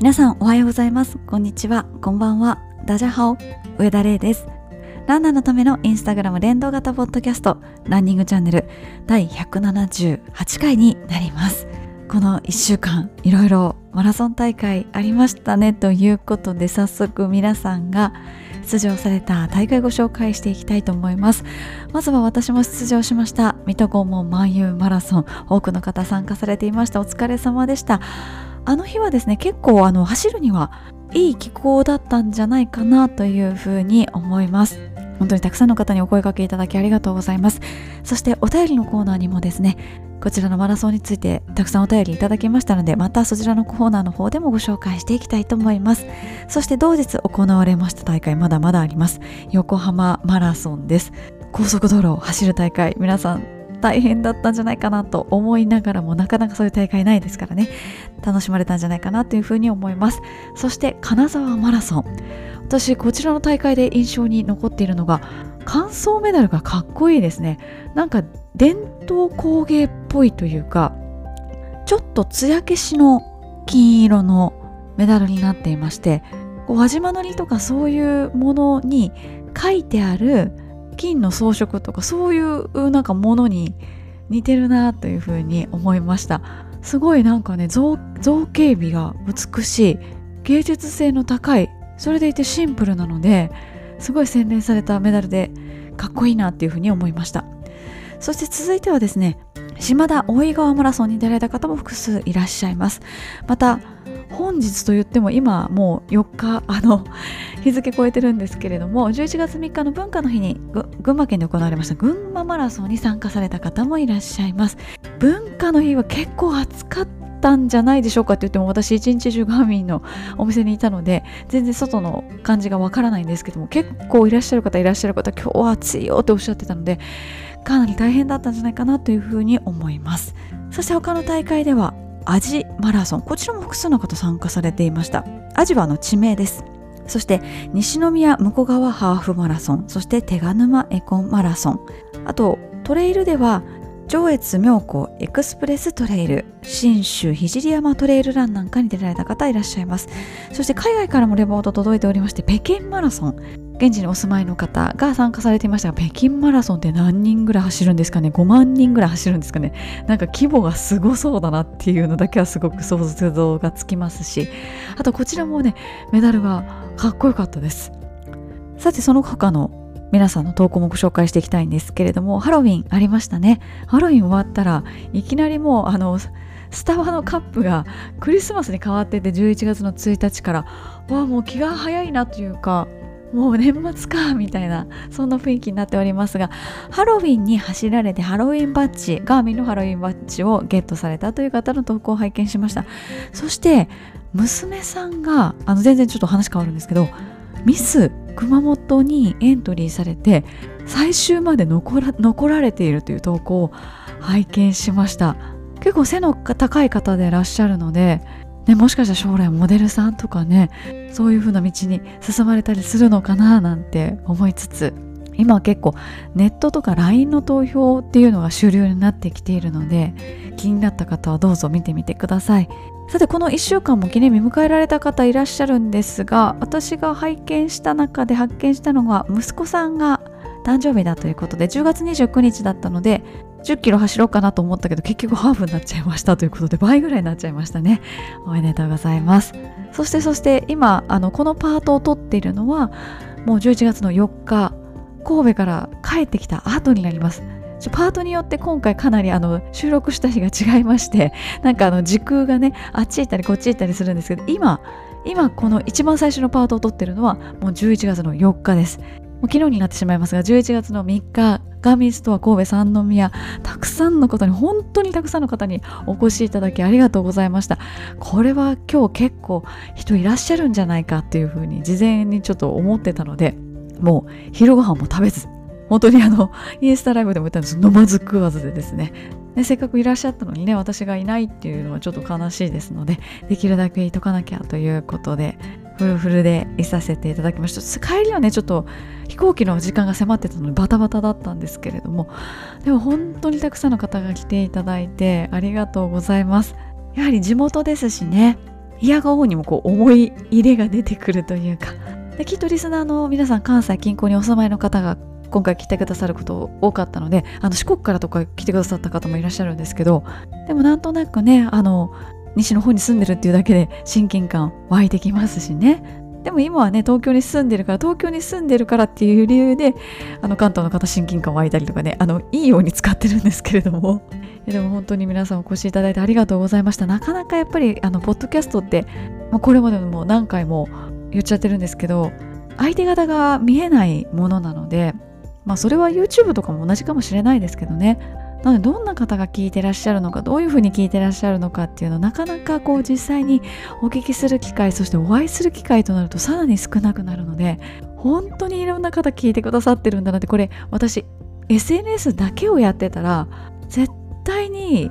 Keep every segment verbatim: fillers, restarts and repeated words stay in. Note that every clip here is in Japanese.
皆さんおはようございます。こんにちは。こんばんは。ダジャハオ。上田玲です。ランナーのためのインスタグラム連動型ポッドキャストランニングチャンネルだいひゃくななじゅうはちかいになります。このいっしゅうかんいろいろマラソン大会ありましたねということで、早速皆さんが出場された大会ご紹介していきたいと思います。まずは私も出場しました水戸黄門漫遊マラソン、多くの方参加されていました。お疲れ様でした。あの日はですね、結構あの走るにはいい気候だったんじゃないかなというふうに思います。本当にたくさんの方にお声掛けいただきありがとうございます。そしてお便りのコーナーにもですね、こちらのマラソンについてたくさんお便りいただきましたので、またそちらのコーナーの方でもご紹介していきたいと思います。そして同日行われました大会、まだまだあります。横浜マラソンです。高速道路を走る大会、皆さん大変だったんじゃないかなと思いながらも、なかなかそういう大会ないですからね、楽しまれたんじゃないかなというふうに思います。そして金沢マラソン、私こちらの大会で印象に残っているのが完走メダルがかっこいいですね。なんか伝統工芸っぽいというか、ちょっと艶消しの金色のメダルになっていまして、こう輪島塗とかそういうものに書いてある金の装飾とか、そういうなんかものに似てるなというふうに思いました。すごいなんかね、 造, 造形美が美しい、芸術性の高い、それでいてシンプルなので、すごい洗練されたメダルでかっこいいなっていうふうに思いました。そして続いてはですね、島田大井川マラソンに出られた方も複数いらっしゃいます。また本日といっても今もうよっか、あの日付超えてるんですけれども、じゅういちがつみっかの文化の日に群馬県で行われました群馬マラソンに参加された方もいらっしゃいます。文化の日は結構暑かったたんじゃないでしょうかって言っても、私一日中ガーミンのお店にいたので全然外の感じがわからないんですけども、結構いらっしゃる方いらっしゃる方、今日は暑いよっておっしゃってたので、かなり大変だったんじゃないかなというふうに思います。そして他の大会ではアジマラソン、こちらも複数の方参加されていました。アジはあの地名です。そして西宮向川ハーフマラソン、そして手賀沼エコンマラソン、あとトレイルでは上越妙高エクスプレストレイル、信州聖山トレイルランなんかに出られた方いらっしゃいます。そして海外からもレポート届いておりまして、北京マラソン、現地にお住まいの方が参加されていましたが、北京マラソンって何人ぐらい走るんですかね、ごまんにんぐらい走るんですかね。なんか規模がすごそうだなっていうのだけはすごく想像がつきますし、あとこちらもね、メダルがかっこよかったです。さてその他の皆さんの投稿もご紹介していきたいんですけれども、ハロウィンありましたね。ハロウィン終わったらいきなりもうあのスタバのカップがクリスマスに変わってて、じゅういちがつのついたちからわあもう気が早いなというか、もう年末かみたいな、そんな雰囲気になっておりますが、ハロウィンに走られてハロウィンバッジ、ガーミンのハロウィンバッジをゲットされたという方の投稿を拝見しました。そして娘さんがあの全然ちょっと話変わるんですけど、ミス熊本にエントリーされて最終まで残ら、残られているという投稿を拝見しました。結構背の高い方でいらっしゃるので、ね、もしかしたら将来モデルさんとかね、そういう風な道に進まれたりするのかななんて思いつつ、今は結構ネットとか ライン の投票っていうのが主流になってきているので、気になった方はどうぞ見てみてください。さてこのいっしゅうかんも記念日迎えられた方いらっしゃるんですが、私が拝見した中で発見したのが、息子さんが誕生日だということで、じゅうがつにじゅうくにちだったのでじゅっキロ走ろうかなと思ったけど、結局ハーフになっちゃいましたということで、倍ぐらいになっちゃいましたね。おめでとうございます。そしてそして今あのこのパートを撮っているのはもうじゅういちがつのよっか、神戸から帰ってきた後になります。パートによって今回かなりあの収録した日が違いまして、なんかあの時空がね、あっち行ったりこっち行ったりするんですけど、今今この一番最初のパートを撮ってるのはもうじゅういちがつのよっかです。もう昨日になってしまいますが、じゅういちがつのみっか、ガーミンストア神戸三宮、たくさんの方に、本当にたくさんの方にお越しいただきありがとうございました。これは今日結構人いらっしゃるんじゃないかっていうふうに事前にちょっと思ってたので、もう昼ご飯も食べず、本当にあのインスタライブでも言ったんですけど、飲まず食わずでですね、でせっかくいらっしゃったのにね、私がいないっていうのはちょっと悲しいですので、できるだけいとかなきゃということでフルフルでいさせていただきました。帰りはね、ちょっと飛行機の時間が迫ってたのでバタバタだったんですけれども、でも本当にたくさんの方が来ていただいてありがとうございます。やはり地元ですしね、嫌が応にもこう思い入れが出てくるというか、できっとリスナーの皆さん関西近郊にお住まいの方が今回来てくださること多かったので、あの四国からとか来てくださった方もいらっしゃるんですけど、でもなんとなくね、あの西の方に住んでるっていうだけで親近感湧いてきますしね。でも今はね、東京に住んでるから東京に住んでるからっていう理由であの関東の方親近感湧いたりとかね、あのいいように使ってるんですけれどもでも本当に皆さんお越しいただいてありがとうございました。なかなかやっぱりあのポッドキャストって、まあ、これまでも何回も言っちゃってるんですけど、相手方が見えないものなので、まあ、それは YouTube とかも同じかもしれないですけどね。なのでどんな方が聞いてらっしゃるのか、どういうふうに聞いてらっしゃるのかっていうのをなかなかこう実際にお聞きする機会、そしてお会いする機会となるとさらに少なくなるので、本当にいろんな方聞いてくださってるんだなって、これ私 エスエヌエス だけをやってたら絶対に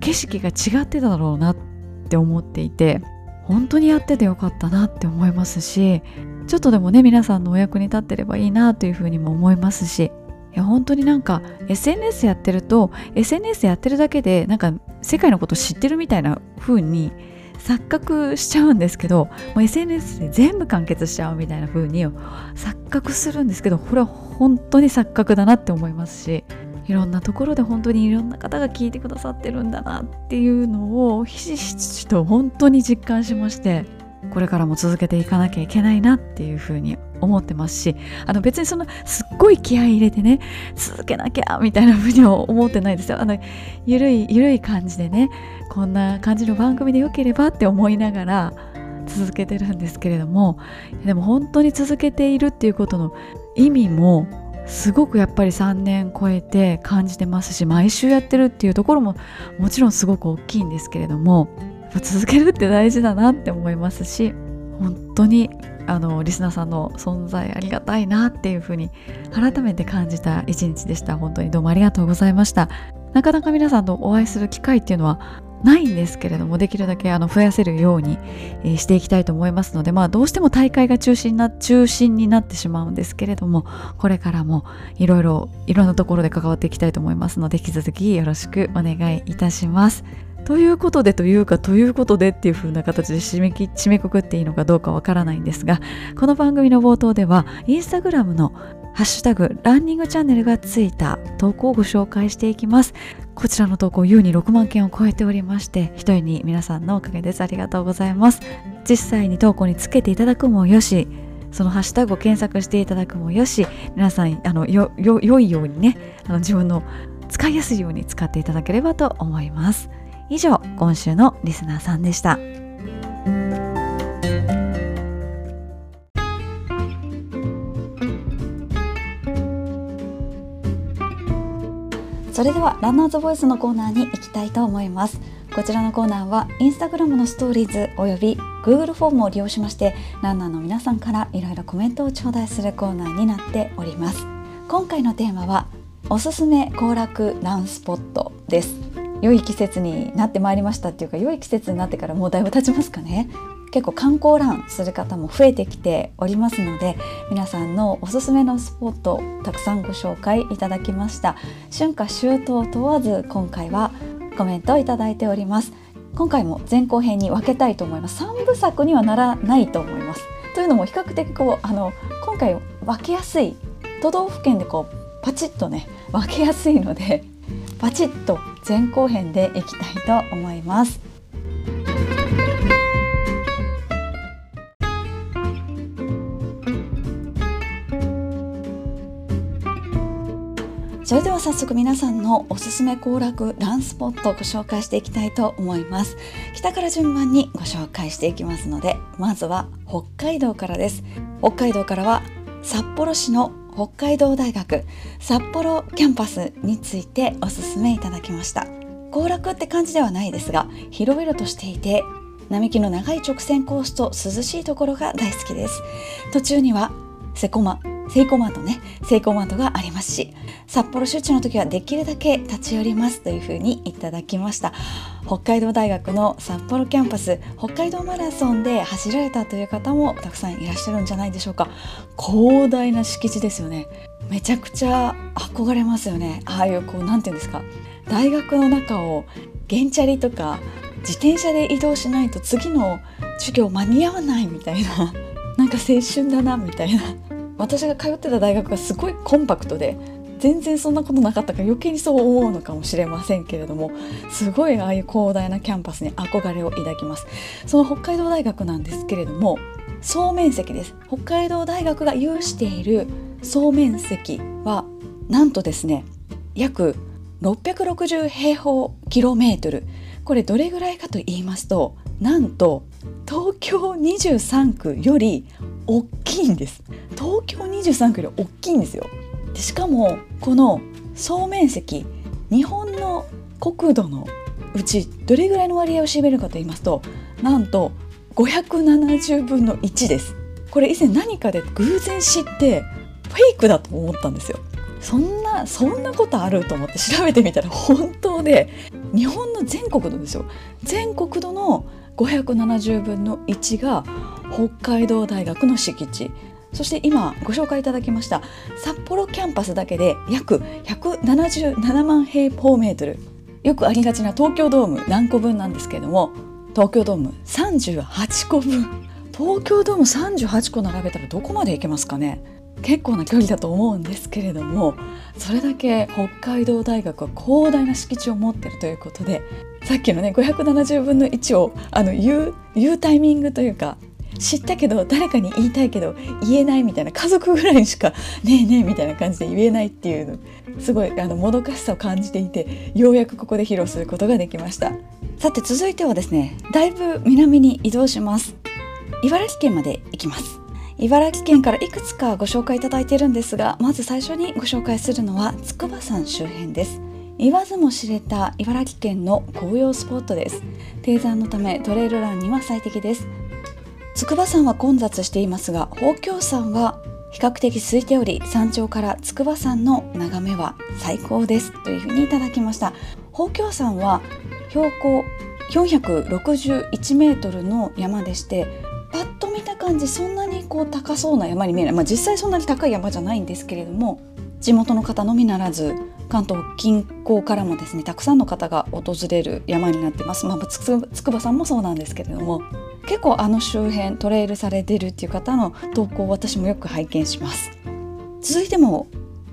景色が違ってただろうなって思っていて、本当にやっててよかったなって思いますし、ちょっとでもね皆さんのお役に立ってればいいなというふうにも思いますし、いや本当になんか エスエヌエス やってると エスエヌエス やってるだけでなんか世界のこと知ってるみたいな風に錯覚しちゃうんですけど、もう エスエヌエス で全部完結しちゃうみたいな風に錯覚するんですけど、これは本当に錯覚だなって思いますし、いろんなところで本当にいろんな方が聞いてくださってるんだなっていうのをひしひしと本当に実感しまして、これからも続けていかなきゃいけないなっていうふうに思ってますし、あの別にそんなすっごい気合い入れてね続けなきゃみたいなふうには思ってないですよ。あのゆるいゆるい感じでね、こんな感じの番組でよければって思いながら続けてるんですけれども、でも本当に続けているっていうことの意味もすごくやっぱりさんねん超えて感じてますし、毎週やってるっていうところももちろんすごく大きいんですけれども、続けるって大事だなって思いますし、本当にあのリスナーさんの存在ありがたいなっていう風に改めて感じた一日でした。本当にどうもありがとうございました。なかなか皆さんとお会いする機会っていうのはないんですけれども、できるだけあの増やせるようにしていきたいと思いますので、まあ、どうしても大会が中心な、中心になってしまうんですけれども、これからもいろいろいろんなところで関わっていきたいと思いますので、引き続きよろしくお願いいたします。ということでというかということでっていう風な形で締めき、締めくくっていいのかどうかわからないんですが、この番組の冒頭ではインスタグラムのハッシュタグランニングチャンネルがついた投稿をご紹介していきます。こちらの投稿優にろくまんけんを超えておりまして、一人に皆さんのおかげです。ありがとうございます。実際に投稿につけていただくもよし、そのハッシュタグを検索していただくもよし、皆さんあのよよ良いようにね、あの自分の使いやすいように使っていただければと思います。以上、今週のリスナーさんでした。それではランナーズボイスのコーナーに行きたいと思います。こちらのコーナーはインスタグラムのストーリーズおよび Google フォームを利用しまして、ランナーの皆さんからいろいろコメントを頂戴するコーナーになっております。今回のテーマはおすすめ行楽ランスポットです。良い季節になってまいりましたっていうか、良い季節になってからもうだいぶ経ちますかね。結構観光ランする方も増えてきておりますので、皆さんのおすすめのスポットをたくさんご紹介いただきました。春夏秋冬問わず今回はコメントをいただいております。今回も前後編に分けたいと思います。さんぶさくにはならないと思います。というのも比較的こうあの今回分けやすい、都道府県でこうパチッとね分けやすいので、パチッと前後編でいきたいと思います。それでは早速皆さんのおすすめ行楽ランスポットをご紹介していきたいと思います。北から順番にご紹介していきますので、まずは北海道からです。北海道からは札幌市の北海道大学札幌キャンパスについておすすめいただきました。行楽って感じではないですが、広々としていて並木の長い直線コースと涼しいところが大好きです。途中にはセコマセイコマートねセイコマートがありますし、札幌出張の時はできるだけ立ち寄りますというふうにいただきました。北海道大学の札幌キャンパス、北海道マラソンで走られたという方もたくさんいらっしゃるんじゃないでしょうか。広大な敷地ですよね。めちゃくちゃ憧れますよね。ああいうこうなんていうんですか、大学の中を原チャリとか自転車で移動しないと次の授業間に合わないみたいななんか青春だなみたいな。私が通ってた大学がすごいコンパクトで全然そんなことなかったから余計にそう思うのかもしれませんけれども、すごいああいう広大なキャンパスに憧れを抱きます。その北海道大学なんですけれども、総面積です。北海道大学が有している総面積はなんとですね、約ろっぴゃくろくじゅうへいほうキロメートル。これどれぐらいかと言いますと、なんと東京にじゅうさんくより大きいんです。東京にじゅうさんくより大きいんですよ。でしかもこの総面積、日本の国土のうちどれぐらいの割合を占めるかと言いますと、なんとごひゃくななじゅうぶんのいちです。これ以前何かで偶然知ってフェイクだと思ったんですよ。そんなそんなことあると思って調べてみたら本当で、日本の全国土ですよ。全国土のごひゃくななじゅうぶんのいちが北海道大学の敷地。そして今ご紹介いただきました札幌キャンパスだけで約ひゃくななじゅうななまんへいほうメートル。よくありがちな東京ドーム何個分なんですけれども、東京ドームさんじゅうはちこぶん。東京ドームさんじゅうはちこ並べたらどこまで行けますかね。結構な距離だと思うんですけれども、それだけ北海道大学は広大な敷地を持っているということで、さっきのねごひゃくななじゅうぶんのいちをあの言う、言うタイミングというか、知ったけど誰かに言いたいけど言えないみたいな、家族ぐらいにしかねえねえみたいな感じで言えないっていうの、すごいあのもどかしさを感じていて、ようやくここで披露することができました。さて続いてはですね、だいぶ南に移動します。茨城県まで行きます。茨城県からいくつかご紹介いただいているんですが、まず最初にご紹介するのは筑波山周辺です。言わずも知れた茨城県の紅葉スポットです。低山のためトレイルランには最適です。筑波山は混雑していますが、宝鏡山は比較的空いており、山頂から筑波山の眺めは最高ですというふうにいただきました。宝鏡山は標高よんひゃくろくじゅういちメートルの山でして、パッと見た感じそんなにこう高そうな山に見えない、まあ、実際そんなに高い山じゃないんですけれども、地元の方のみならず関東近郊からもですね、たくさんの方が訪れる山になっています、まあ、筑波山もそうなんですけれども、結構あの周辺トレイルされてるっていう方の投稿を私もよく拝見します。続いても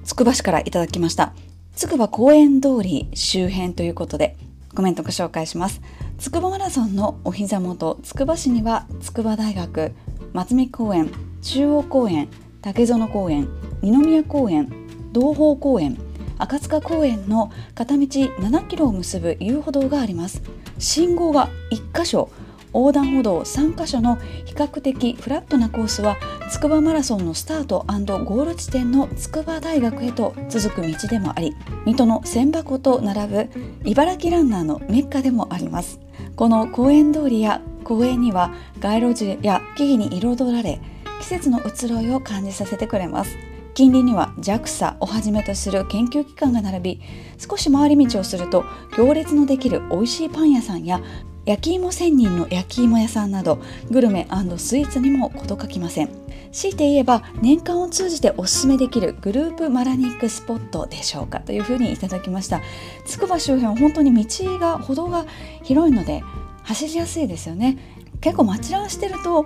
つくば市からいただきました。つくば公園通り周辺ということでコメントご紹介します。つくばマラソンのお膝元、つくば市には筑波大学、松見公園、中央公園、竹園公園、二宮公園、洞峰公園、赤塚公園の片道ななキロを結ぶ遊歩道があります。信号がいっかしょ、横断歩道さんかしょの比較的フラットなコースは、筑波マラソンのスタート&ゴール地点の筑波大学へと続く道でもあり、水戸の千波湖と並ぶ茨城ランナーのメッカでもあります。この公園通りや公園には街路樹や木々に彩られ、季節の移ろいを感じさせてくれます。近隣には ジャクサ をはじめとする研究機関が並び、少し回り道をすると行列のできる美味しいパン屋さんや焼き芋仙人の焼き芋屋さんなど、グルメ&スイーツにも事欠きません。強いて言えば年間を通じておすすめできるグループマラニックスポットでしょうかというふうにいただきました。つくば周辺は本当に道が歩道が広いので走りやすいですよね。結構街ランしてると道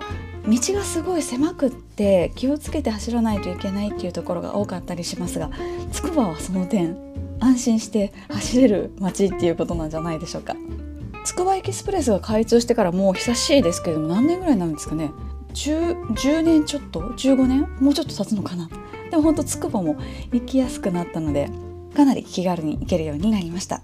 がすごい狭くって気をつけて走らないといけないっていうところが多かったりしますが、つくばはその点安心して走れる街っていうことなんじゃないでしょうか。つくばエキスプレスが開通してからもう久しいですけれども、何年ぐらいになるんですかね。 10, じゅうねんちょっとじゅうごねんもうちょっと経つのかな。でも本当つくばも行きやすくなったので、かなり気軽に行けるようになりました。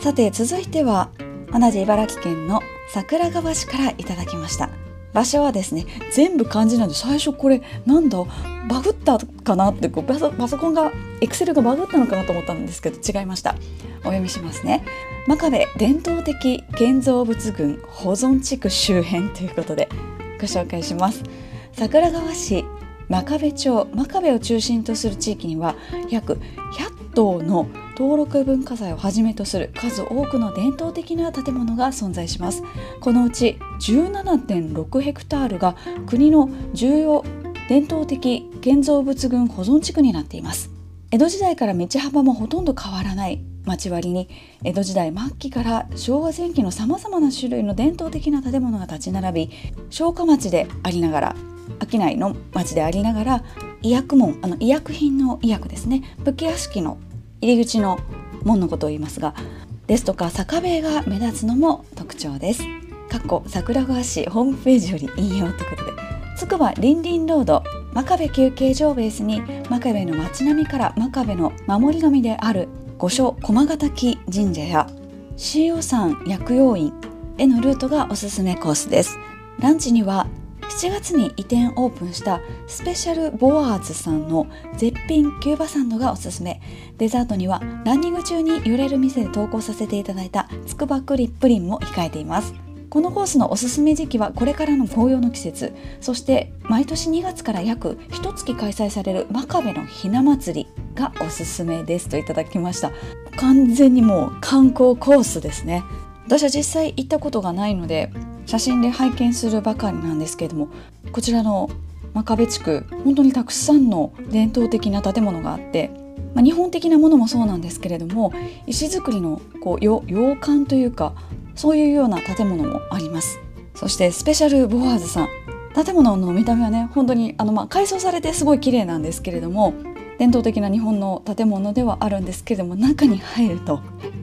さて続いては同じ茨城県の桜川市からいただきました。場所はですね、全部漢字なんで、最初これなんだバグったかなってこうパソ、パソコンがエクセルがバグったのかなと思ったんですけど違いました。お読みしますね。真壁伝統的建造物群保存地区周辺ということでご紹介します。桜川市真壁町、真壁を中心とする地域には約ひゃっとうの登録文化財をはじめとする数多くの伝統的な建物が存在します。このうち じゅうななてんろくヘクタールが国の重要伝統的建造物群保存地区になっています。江戸時代から道幅もほとんど変わらない町割に江戸時代末期から昭和前期のさまざまな種類の伝統的な建物が立ち並び、商家町でありながら商いの町でありながら医薬門、あの医薬品の医薬ですね、武家屋敷の入り口の門のことを言いますが、ですとか坂塀が目立つのも特徴です。かっこ桜川市ホームページより引用ということで、つくばりんりんロード真壁休憩所をベースに真壁の町並みから真壁の守り神である御所駒ヶ滝神社や椎尾山薬用院へのルートがおすすめコースです。ランチにはしちがつに移転オープンしたスペシャルボアーズさんの絶品キューバサンドがおすすめ。デザートにはランニング中に寄れる店で投稿させていただいたつくば栗プリンも控えています。このコースのおすすめ時期はこれからの紅葉の季節、そして毎年にがつから約いちがつ開催される真壁のひな祭りがおすすめですといただきました。完全にもう観光コースですね。私は実際行ったことがないので写真で拝見するばかりなんですけれども、こちらの真壁地区本当にたくさんの伝統的な建物があって、まあ、日本的なものもそうなんですけれども、石造りのこう洋館というかそういうような建物もあります。そしてスペシャルボアーズさん、建物の見た目はね本当にあの、まあ、改装されてすごい綺麗なんですけれども、伝統的な日本の建物ではあるんですけれども、中に入ると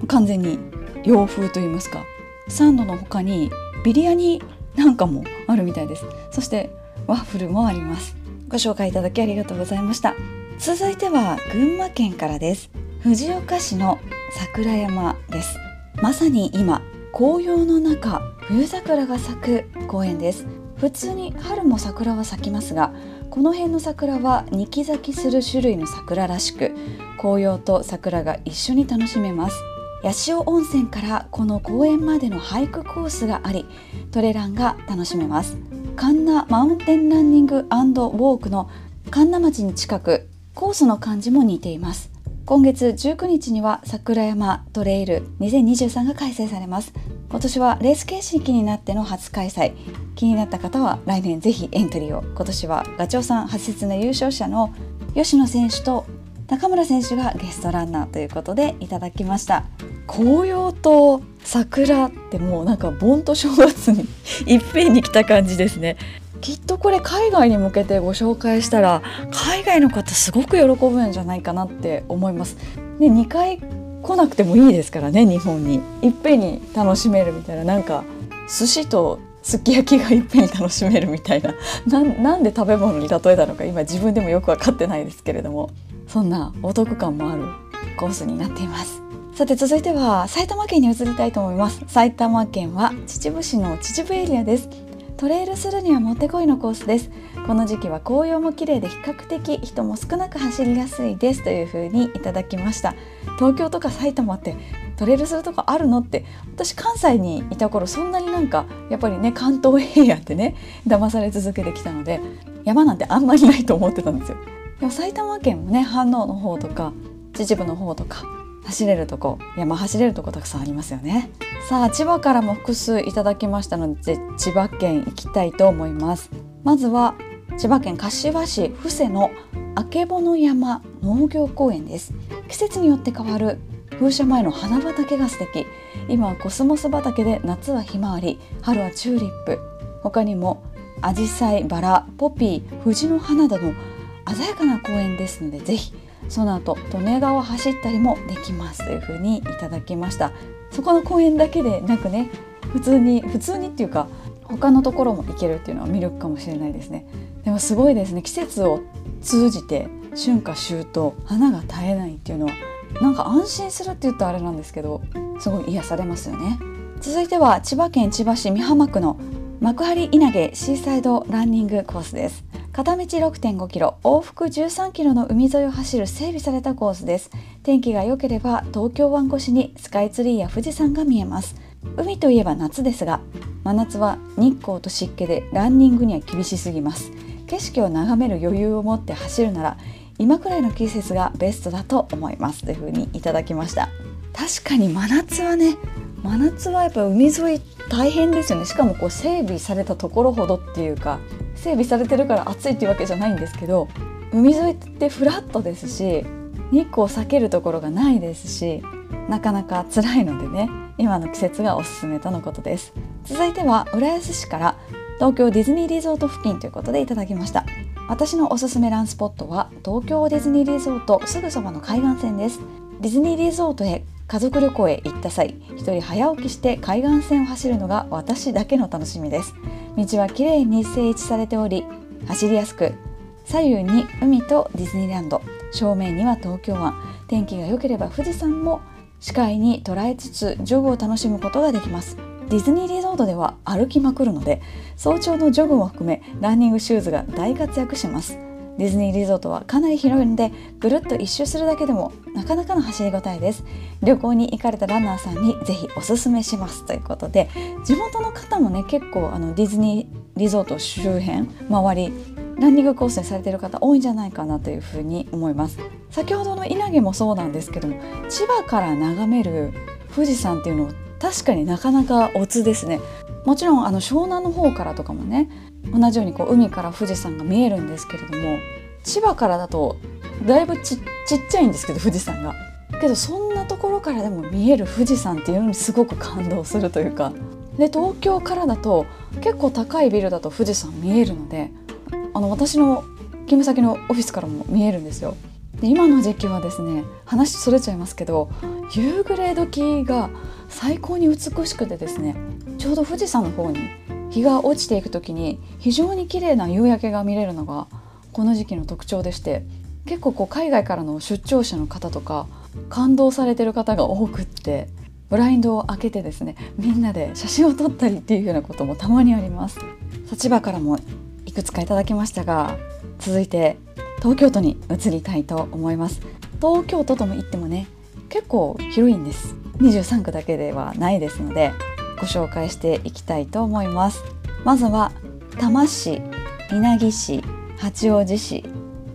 完全に洋風といいますか、サンドの他にビリヤニなんかもあるみたいです。そしてワッフルもあります。ご紹介いただきありがとうございました。続いては群馬県からです。藤岡市の桜山です。まさに今紅葉の中冬桜が咲く公園です。普通に春も桜は咲きますが、この辺の桜は二季咲きする種類の桜らしく、紅葉と桜が一緒に楽しめます。八潮温泉からこの公園までのハイクコースがあり、トレランが楽しめます。神奈マウンテンランニング&ウォークの神奈町に近く、コースの感じも似ています。今月じゅうくにちには桜山トレイルにせんにじゅうさんが開催されます。今年はレース形式になっての初開催。気になった方は来年ぜひエントリーを。今年はガチョウさん初節の優勝者の吉野選手と中村選手がゲストランナーということでいただきました。紅葉と桜ってもうなんか盆と正月にいっぺんに来た感じですね。きっとこれ海外に向けてご紹介したら海外の方すごく喜ぶんじゃないかなって思います。でにかい来なくてもいいですからね、日本にいっぺんに楽しめるみたいな、なんか寿司とすき焼きがいっぺんに楽しめるみたいな、 な, なんで食べ物に例えたのか今自分でもよく分かってないですけれども、そんなお得感もあるコースになっています。さて続いては埼玉県に移りたいと思います。埼玉県は秩父市の秩父エリアです。トレイルするにはもってこいのコースです。この時期は紅葉も綺麗で比較的人も少なく走りやすいですというふうにいただきました。東京とか埼玉ってトレイルするとこあるのって、私関西にいた頃そんなになんかやっぱりね関東平野ってね騙され続けてきたので山なんてあんまりないと思ってたんですよ。でも埼玉県もね飯能の方とか秩父の方とか走れるとこ、山走れるとこたくさんありますよね。さあ千葉からも複数いただきましたので千葉県行きたいと思います。まずは千葉県柏市布施のあけぼの山農業公園です。季節によって変わる風車前の花畑が素敵。今はコスモス畑で夏はひまわり、春はチューリップ、他にもアジサイ、バラ、ポピー、藤の花などの鮮やかな公園ですので、ぜひその後利根川を走ったりもできますというふうにいただきました。そこの公園だけでなくね、普通に普通にっていうか他のところも行けるっていうのは魅力かもしれないですね。でもすごいですね、季節を通じて春夏秋冬花が絶えないっていうのはなんか安心するって言ったらあれなんですけど、すごい癒されますよね。続いては千葉県千葉市美浜区の幕張稲毛シーサイドランニングコースです。片道 ろくてんごキロ、往復 じゅうさんキロの海沿いを走る整備されたコースです。天気が良ければ東京湾越しにスカイツリーや富士山が見えます。海といえば夏ですが、真夏は日光と湿気でランニングには厳しすぎます。景色を眺める余裕を持って走るなら、今くらいの季節がベストだと思いますというふうにいただきました。確かに真夏はね、真夏はやっぱ海沿い大変ですよね。しかもこう整備されたところほどっていうか、整備されてるから暑いっていうわけじゃないんですけど、海沿いってフラットですし、日光を避けるところがないですし、なかなか辛いのでね、今の季節がおすすめとのことです。続いては浦安市から東京ディズニーリゾート付近ということでいただきました。私のおすすめランスポットは東京ディズニーリゾートすぐそばの海岸線です。ディズニーリゾートへ家族旅行へ行った際、一人早起きして海岸線を走るのが私だけの楽しみです。道はきれいに整地されており走りやすく、左右に海とディズニーランド、正面には東京湾、天気が良ければ富士山も視界に捉えつつジョグを楽しむことができます。ディズニーリゾートでは歩きまくるので、早朝のジョグも含めランニングシューズが大活躍します。ディズニーリゾートはかなり広いので、ぐるっと一周するだけでもなかなかの走りごたえです。旅行に行かれたランナーさんにぜひおすすめしますということで、地元の方もね、結構あのディズニーリゾート周辺周りランニングコースにされている方多いんじゃないかなというふうに思います。先ほどの稲毛もそうなんですけども、千葉から眺める富士山っていうのを確かになかなかおつですね。もちろんあの湘南の方からとかもね、同じようにこう海から富士山が見えるんですけれども、千葉からだとだいぶ ち, ちっちゃいんですけど富士山が、けどそんなところからでも見える富士山っていうのにすごく感動するというか、で東京からだと結構高いビルだと富士山見えるので、あの私の勤務先のオフィスからも見えるんですよ。で今の時期はですね、話それちゃいますけど、夕暮れ時が最高に美しくてですね、ちょうど富士山の方に日が落ちていく時に非常に綺麗な夕焼けが見れるのがこの時期の特徴でして、結構こう海外からの出張者の方とか感動されてる方が多くって、ブラインドを開けてですね、みんなで写真を撮ったりっていうようなこともたまにあります。千葉からもいくつかいただきましたが、続いて東京都に移りたいと思います。東京都とも言ってもね、結構広いんです。にじゅうさんくだけではないですので、ご紹介していきたいと思います。まずは多摩市、稲城市、八王子市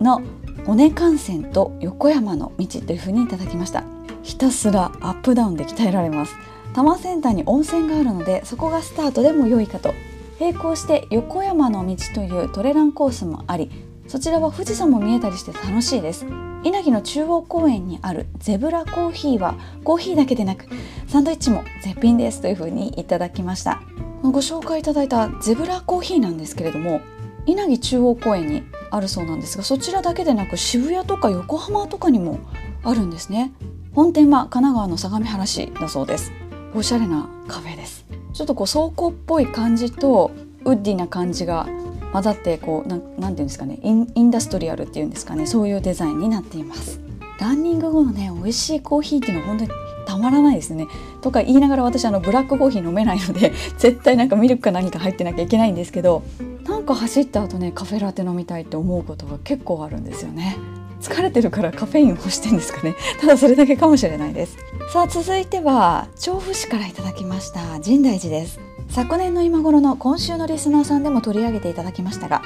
の尾根幹線と横山の道というふうにいただきました。ひたすらアップダウンで鍛えられます。多摩センターに温泉があるので、そこがスタートでも良いかと。並行して横山の道というトレランコースもあり、そちらは富士山も見えたりして楽しいです。稲城の中央公園にあるゼブラコーヒーはコーヒーだけでなくサンドイッチも絶品ですという風にいただきました。ご紹介いただいたゼブラコーヒーなんですけれども、稲城中央公園にあるそうなんですが、そちらだけでなく渋谷とか横浜とかにもあるんですね。本店は神奈川の相模原市だそうです。おしゃれなカフェです。ちょっとこう倉庫っぽい感じとウッディな感じが混ざって、こう な, なんていうんですかね、イ ン, インダストリアルっていうんですかね、そういうデザインになっています。ランニング後のね、美味しいコーヒーっていうのは本当にたまらないですね。とか言いながら私あのブラックコーヒー飲めないので、絶対なんかミルクか何か入ってなきゃいけないんですけど、なんか走った後ね、カフェラテ飲みたいって思うことが結構あるんですよね。疲れてるからカフェインを欲してんですかね。ただそれだけかもしれないです。さあ続いては調布市からいただきました深大寺です。昨年の今頃の今週のリスナーさんでも取り上げていただきましたが、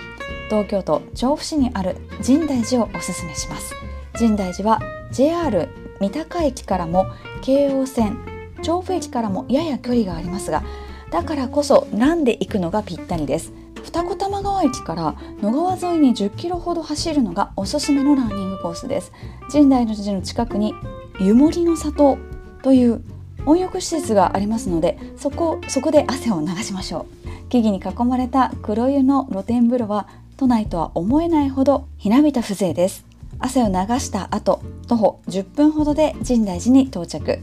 東京都調布市にある深大寺をおすすめします。深大寺は ジェイアール 三鷹駅からも京王線、調布駅からもやや距離がありますが、だからこそランで行くのがぴったりです。二子玉川駅から野川沿いにじゅっキロほど走るのがおすすめのランニングコースです。深大寺の近くに湯守の里という温浴施設がありますので、そこそこで汗を流しましょう。木々に囲まれた黒湯の露天風呂は都内とは思えないほどひなびた風情です。汗を流した後、徒歩じゅっぷんほどで深大寺に到着。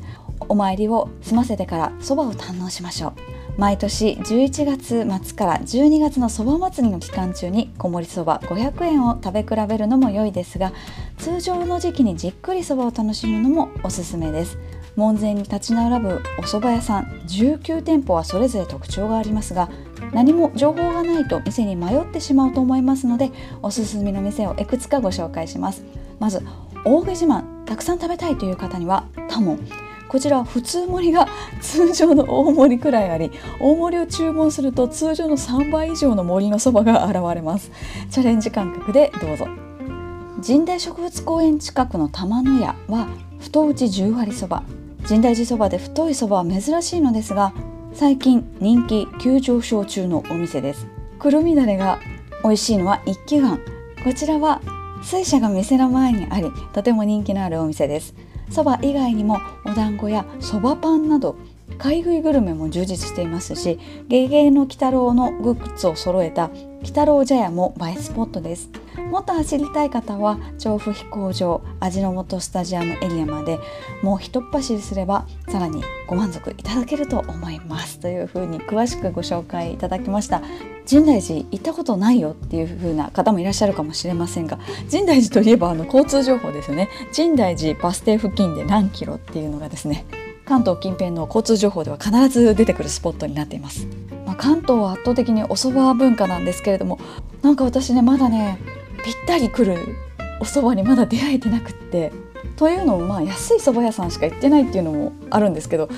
お参りを済ませてからそばを堪能しましょう。毎年じゅういちがつ末からじゅうにがつのそば祭りの期間中に小盛りそばごひゃくえんを食べ比べるのも良いですが、通常の時期にじっくりそばを楽しむのもおすすめです。門前に立ち並ぶお蕎麦屋さんじゅうきゅうてんぽはそれぞれ特徴がありますが、何も情報がないと店に迷ってしまうと思いますので、おすすめの店をいくつかご紹介します。まず大食い自慢たくさん食べたいという方にはタモン。こちらは普通盛りが通常の大盛りくらいあり、大盛りを注文すると通常のさんばい以上の盛りのそばが現れます。チャレンジ感覚でどうぞ。深大植物公園近くの玉の屋は太打ちじゅう割そば。深大寺そばで太いそばは珍しいのですが、最近人気急上昇中のお店です。くるみだれが美味しいのは一気丸。こちらは水車が店の前にあり、とても人気のあるお店です。そば以外にもお団子やそばパンなど買い食いグルメも充実していますし、ゲゲの鬼太郎のグッズを揃えた鬼太郎茶屋も映えスポットです。もっと走りたい方は調布飛行場、味の素スタジアムエリアまでもう一走りすればさらにご満足いただけると思いますというふうに詳しくご紹介いただきました。深大寺行ったことないよっていう風な方もいらっしゃるかもしれませんが、深大寺といえばあの交通情報ですよね。深大寺バス停付近で何キロっていうのがですね、関東近辺の交通情報では必ず出てくるスポットになっています。まあ、関東は圧倒的にお蕎麦文化なんですけれども、なんか私ねまだねぴったり来るお蕎麦にまだ出会えてなくって、というのもまあ安い蕎麦屋さんしか行ってないっていうのもあるんですけど、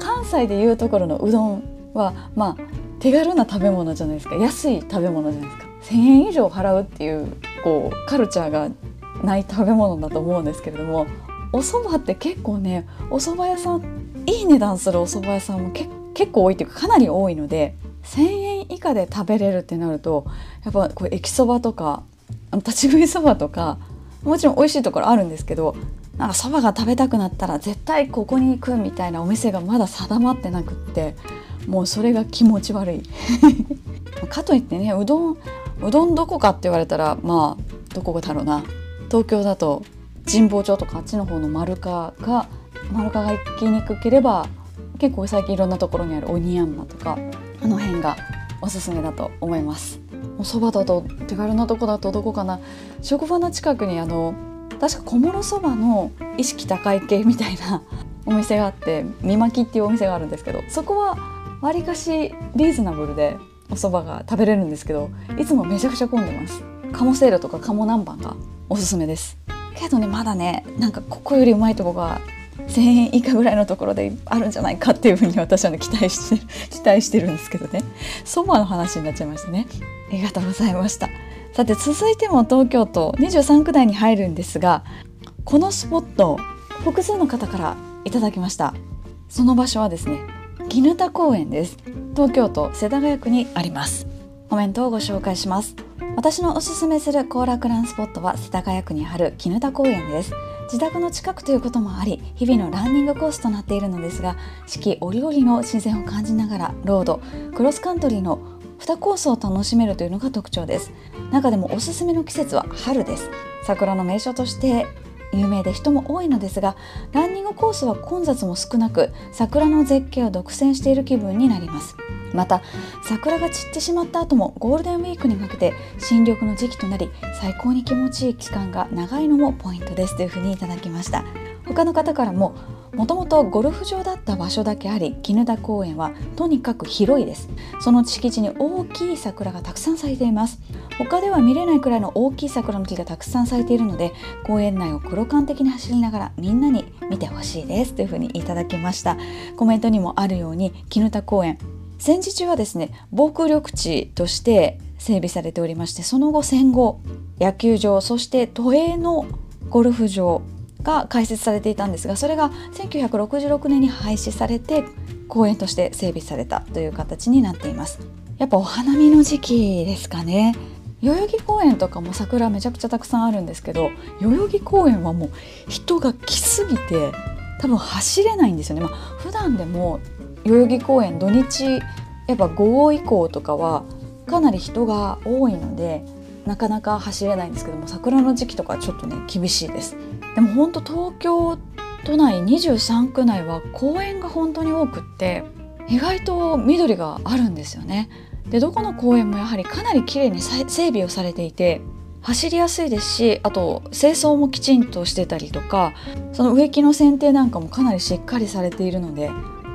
関西でいうところのうどんはまあ手軽な食べ物じゃないですか、安い食べ物じゃないですか。せんえん以上払うっていう、こうカルチャーがない食べ物だと思うんですけれども、お蕎麦って結構ね、お蕎麦屋さんいい値段するお蕎麦屋さんもけ結構多いというかかなり多いので、せんえん以下で食べれるってなるとやっぱこう駅そばとかあの立ち食いそばとかもちろん美味しいところあるんですけど、なんかそばが食べたくなったら絶対ここに行くみたいなお店がまだ定まってなくって、もうそれが気持ち悪いかといってね、うどんうどんどこかって言われたらまあどこだろうな、東京だと神保町とかあっちの方の丸かが丸かが行きにくければ、結構最近いろんなところにある鬼山とかあの辺がおすすめだと思います。おそばだと手軽なとこだとどこかな、職場の近くにあの確か小諸そばの意識高い系みたいなお店があって、みまきっていうお店があるんですけど、そこはわりかしリーズナブルでおそばが食べれるんですけど、いつもめちゃくちゃ混んでます。鴨せいろとか鴨南蛮がおすすめですけどね、まだねなんかここよりうまいとこがせんえん以下ぐらいのところであるんじゃないかっていうふうに私は、ね、期待して期待してるんですけどね。そばの話になっちゃいましたね。ありがとうございました。さて続いても東京都にじゅうさんく内に入るんですが、このスポット複数の方からいただきました。その場所はですね、砧田公園です。東京都世田谷区にあります。コメントをご紹介します。私のおすすめする行楽ランスポットは世田谷区にある砧田公園です。自宅の近くということもあり、日々のランニングコースとなっているのですが、四季折々の自然を感じながらロード、クロスカントリーのにコースを楽しめるというのが特徴です。中でもおすすめの季節は春です。桜の名所として有名で人も多いのですが、ランニングコースは混雑も少なく、桜の絶景を独占している気分になります。また桜が散ってしまった後もゴールデンウィークにかけて新緑の時期となり、最高に気持ちいい期間が長いのもポイントですというふうにいただきました。他の方からも、もともとゴルフ場だった場所だけあり、砧田公園はとにかく広いです。その敷地に大きい桜がたくさん咲いています。他では見れないくらいの大きい桜の木がたくさん咲いているので、公園内を黒観的に走りながらみんなに見てほしいですというふうにいただきました。コメントにもあるように、砧田公園戦時中はですね、防空緑地として整備されておりまして、その後戦後野球場、そして都営のゴルフ場が開設されていたんですが、それがせんきゅうひゃくろくじゅうろくねんに廃止されて公園として整備されたという形になっています。やっぱお花見の時期ですかね。代々木公園とかも桜めちゃくちゃたくさんあるんですけど、代々木公園はもう人が来すぎて多分走れないんですよね。まあ、普段でも代々木公園土日やっぱ午後以降とかはかなり人が多いのでなかなか走れないんですけども、桜の時期とかちょっとね厳しいです。でも本当東京都内にじゅうさんく内は公園が本当に多くって、意外と緑があるんですよね。でどこの公園もやはりかなり綺麗に整備をされていて走りやすいですし、あと清掃もきちんとしてたりとか、その植木の剪定なんかもかなりしっかりされているので、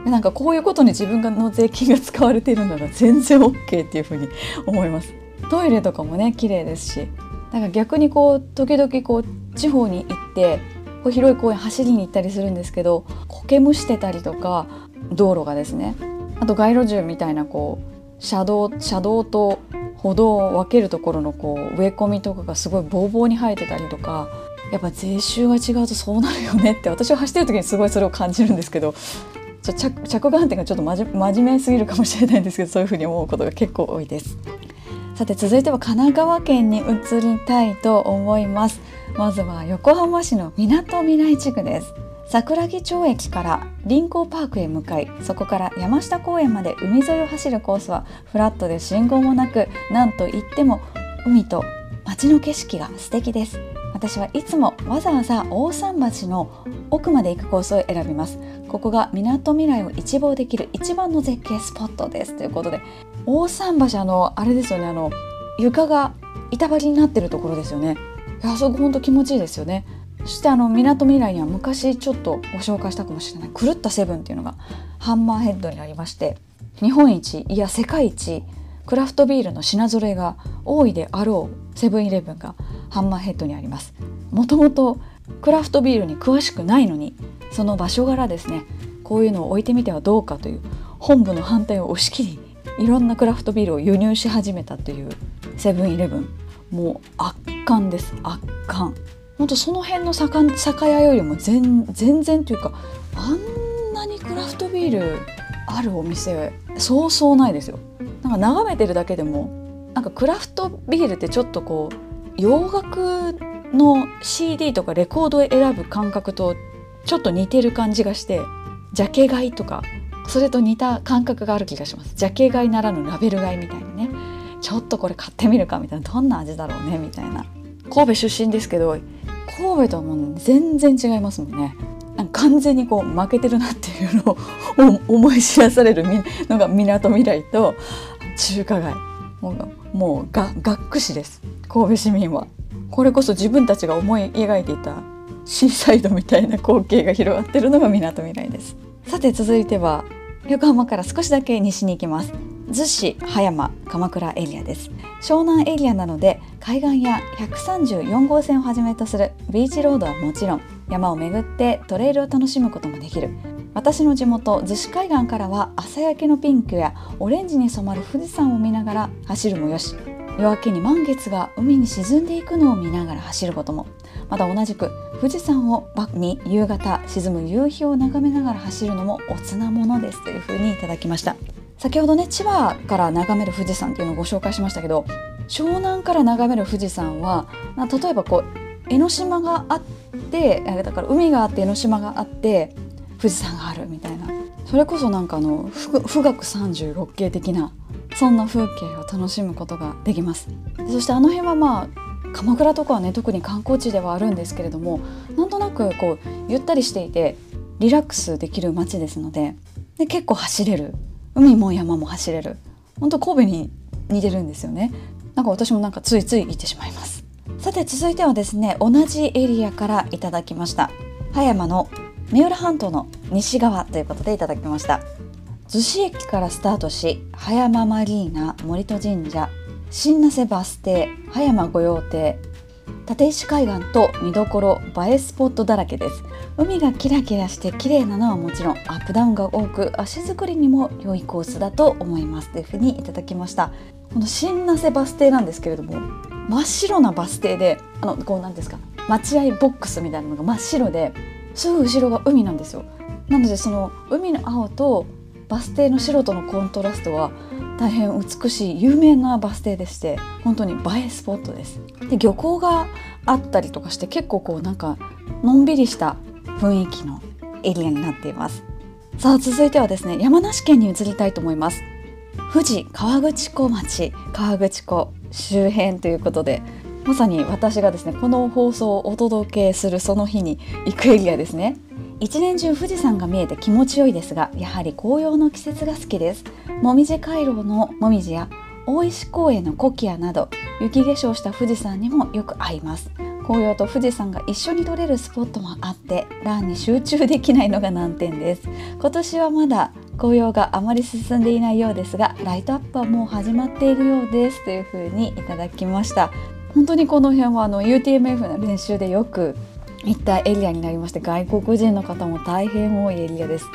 なんかこういうことに自分の税金が使われているなら全然 オーケー っていうふうに思います。トイレとかもね綺麗ですし、なんか逆にこう時々こう地方に行ってこう広い公園走りに行ったりするんですけど、苔むしてたりとか、道路がですね、あと街路樹みたいなこう車道、車道と歩道を分けるところのこう植え込みとかがすごいボーボーに生えてたりとか、やっぱ税収が違うとそうなるよねって、私は走ってる時にすごいそれを感じるんですけど、ちょ着、着眼点がちょっと真面目すぎるかもしれないんですけど、そういうふうに思うことが結構多いです。さて続いては神奈川県に移りたいと思います。まずは横浜市のみなとみらい地区です。桜木町駅から臨港パークへ向かい、そこから山下公園まで海沿いを走るコースはフラットで信号もなく、なんといっても海と街の景色が素敵です。私はいつもわざわざ大桟橋の奥まで行くコースを選びます。ここがみなとみらいを一望できる一番の絶景スポットです、ということで、大桟橋、あのあれですよね、あの床が板張りになってるところですよね。いや、そこほんと気持ちいいですよね。そしてあのみなとみらいには昔ちょっとご紹介したかもしれない狂ったセブンっていうのがハンマーヘッドにありまして、日本一、いや世界一クラフトビールの品揃えが多いであろうセブンイレブンがハンマーヘッドにあります。もともとクラフトビールに詳しくないのに、その場所柄ですね、こういうのを置いてみてはどうかという本部の反対を押し切り、いろんなクラフトビールを輸入し始めたというセブンイレブン、もう圧巻です、圧巻。ほんとその辺の 酒, 酒屋よりも 全, 全然というか、あんなにクラフトビールあるお店そうそうないですよ。なんか眺めてるだけでも、なんかクラフトビールってちょっとこう洋楽の シーディー とかレコードを選ぶ感覚とちょっと似てる感じがして、ジャケ買いとかそれと似た感覚がある気がします。ジャケ買いならぬラベル買いみたいなね、ちょっとこれ買ってみるかみたいな、どんな味だろうねみたいな。神戸出身ですけど、神戸とはもう全然違いますもんね。なんか完全にこう負けてるなっていうのを思い知らされるのがみなとみらいと中華街、もう、もうががっくしです、神戸市民は。これこそ自分たちが思い描いていたシーサイドみたいな光景が広がってるのがみなとみらいです。さて続いては横浜から少しだけ西に行きます。逗子、葉山、鎌倉エリアです。湘南エリアなので、海岸やひゃくさんじゅうよんごうせんをはじめとするビーチロードはもちろん、山を巡ってトレイルを楽しむこともできる。私の地元逗子海岸からは、朝焼けのピンクやオレンジに染まる富士山を見ながら走るもよし、夜明けに満月が海に沈んでいくのを見ながら走ることも、また同じく富士山をバックに夕方沈む夕日を眺めながら走るのもおつなものです、というふうにいただきました。先ほどね、千葉から眺める富士山っていうのをご紹介しましたけど、湘南から眺める富士山は、例えばこう江ノ島があって、だから海があって江ノ島があって富士山があるみたいな、それこそなんかあの富岳三十六景的な、そんな風景を楽しむことができます。そしてあの辺はまあ鎌倉とかはね、特に観光地ではあるんですけれども、なんとなくこうゆったりしていてリラックスできる街ですの で, で結構走れる、海も山も走れる、本当神戸に似てるんですよね。なんか私もなんかついつい行ってしまいます。さて続いてはですね、同じエリアからいただきました。葉山の三浦半島の西側ということでいただきました。逗子駅からスタートし、葉山マリーナ、森戸神社、新那瀬バス停、葉山御用邸、立石海岸と見どころ、映えスポットだらけです。海がキラキラして綺麗なのはもちろん、アップダウンが多く足作りにも良いコースだと思います、というふうにいただきました。この新那瀬バス停なんですけれども、真っ白なバス停で、あのこうなんですか、待合ボックスみたいなのが真っ白で、すぐ後ろが海なんですよ。なのでその海の青とバス停の白とのコントラストは大変美しい有名なバス停でして、本当に映えスポットです。で、漁港があったりとかして、結構こうなんかのんびりした雰囲気のエリアになっています。さあ続いてはですね、山梨県に移りたいと思います。富士河口湖町、河口湖周辺ということで、まさに私がですねこの放送をお届けするその日に行くエリアですね。一年中富士山が見えて気持ちよいですが、やはり紅葉の季節が好きです。もみじ回廊のもみじや大石公園のコキアなど、雪化粧した富士山にもよく合います。紅葉と富士山が一緒に撮れるスポットもあって、ランに集中できないのが難点です。今年はまだ紅葉があまり進んでいないようですが、ライトアップはもう始まっているようです、というふうにいただきました。本当にこの辺はあの ユーティーエムエフ の練習でよく行ったエリアになりまして、外国人の方も大変多いエリアです。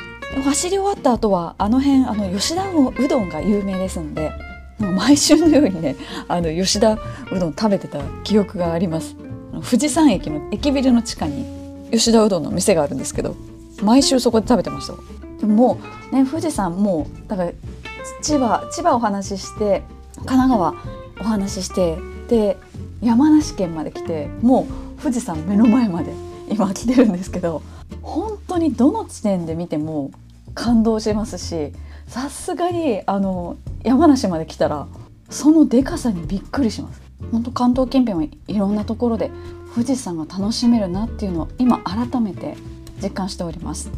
走り終わった後はあの辺、あの吉田うどんが有名ですので、毎週のようにね、あの吉田うどん食べてた記憶があります。富士山駅の駅ビルの地下に吉田うどんの店があるんですけど、毎週そこで食べてました。でももうね、富士山もだから千葉、千葉お話しして、神奈川お話しして、で山梨県まで来て、もう富士山目の前まで今来てるんですけど、本当にどの地点で見ても感動しますし、さすがにあの山梨まで来たらそのでかさにびっくりします。本当関東近辺はいろんなところで富士山が楽しめるなっていうのを今改めて実感しております。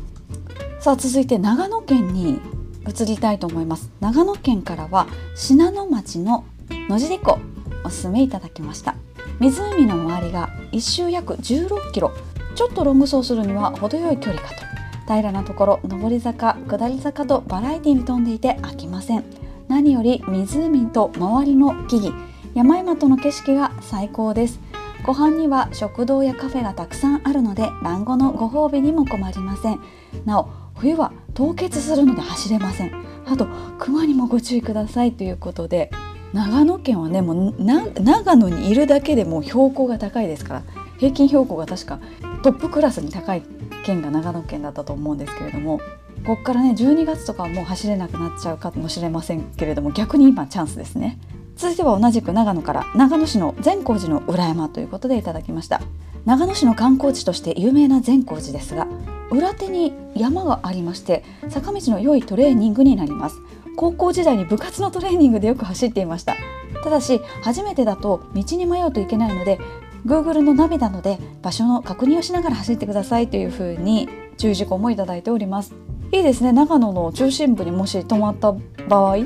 さあ続いて長野県に移りたいと思います。長野県からは信濃町の野尻湖おすすめいただきました。湖の周りが一周約じゅうろくキロ、ちょっとロング走するには程よい距離かと。平らなところ、上り坂、下り坂とバラエティに富んでいて飽きません。何より湖と周りの木々、山々との景色が最高です。湖畔には食堂やカフェがたくさんあるので、蘭語のご褒美にも困りません。なお、冬は凍結するので走れません。あと、熊にもご注意くださいということで、長野県はね、もうな長野にいるだけでもう標高が高いですから、平均標高が確かトップクラスに高い県が長野県だったと思うんですけれども、ここからね、じゅうにがつとかはもう走れなくなっちゃうかもしれませんけれども、逆に今チャンスですね。続いては同じく長野から長野市の善光寺の裏山ということでいただきました。長野市の観光地として有名な善光寺ですが、裏手に山がありまして、坂道の良いトレーニングになります。高校時代に部活のトレーニングでよく走っていました。ただし初めてだと道に迷うといけないので グーグル のナビなどで場所の確認をしながら走ってくださいというふうに注意事項もいただいております。いいですね。長野の中心部にもし泊まった場合、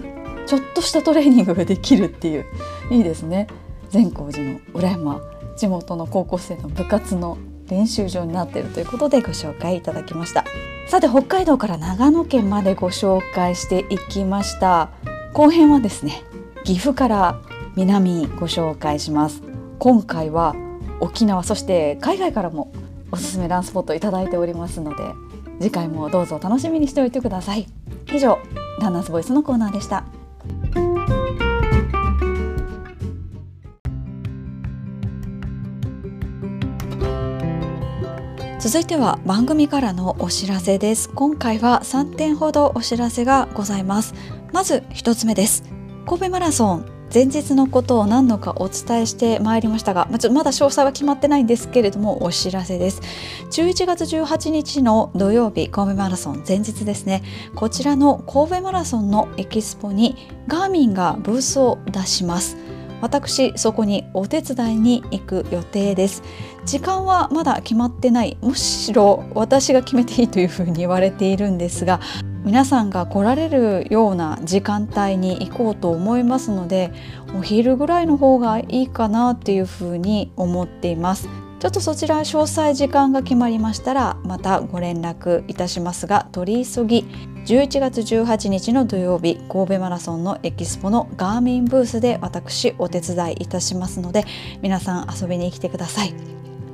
ちょっとしたトレーニングができるっていう、いいですね。善光寺の裏山、地元の高校生の部活の練習場になっているということでご紹介いただきました。さて北海道から長野県までご紹介していきました。後編はですね、岐阜から南ご紹介します。今回は沖縄、そして海外からもおすすめランスポットいただいておりますので、次回もどうぞ楽しみにしておいてください。以上、ランナーズボイスのコーナーでした。続いては番組からのお知らせです。今回はさんてんほどお知らせがございます。まずひとつめです。神戸マラソン前日のことを何度かお伝えしてまいりましたが、まだ詳細は決まってないんですけれどもお知らせです。じゅういちがつじゅうはちにちの土曜日、神戸マラソン前日ですね、こちらの神戸マラソンのエキスポにガーミンがブースを出します。私そこにお手伝いに行く予定です。時間はまだ決まってない、むしろ私が決めていいというふうに言われているんですが、皆さんが来られるような時間帯に行こうと思いますので、お昼ぐらいの方がいいかなっていうふうに思っています。ちょっとそちら詳細時間が決まりましたらまたご連絡いたしますが、取り急ぎじゅういちがつじゅうはちにちの土曜日、神戸マラソンのエキスポのガーミンブースで私お手伝いいたしますので、皆さん遊びに来てください。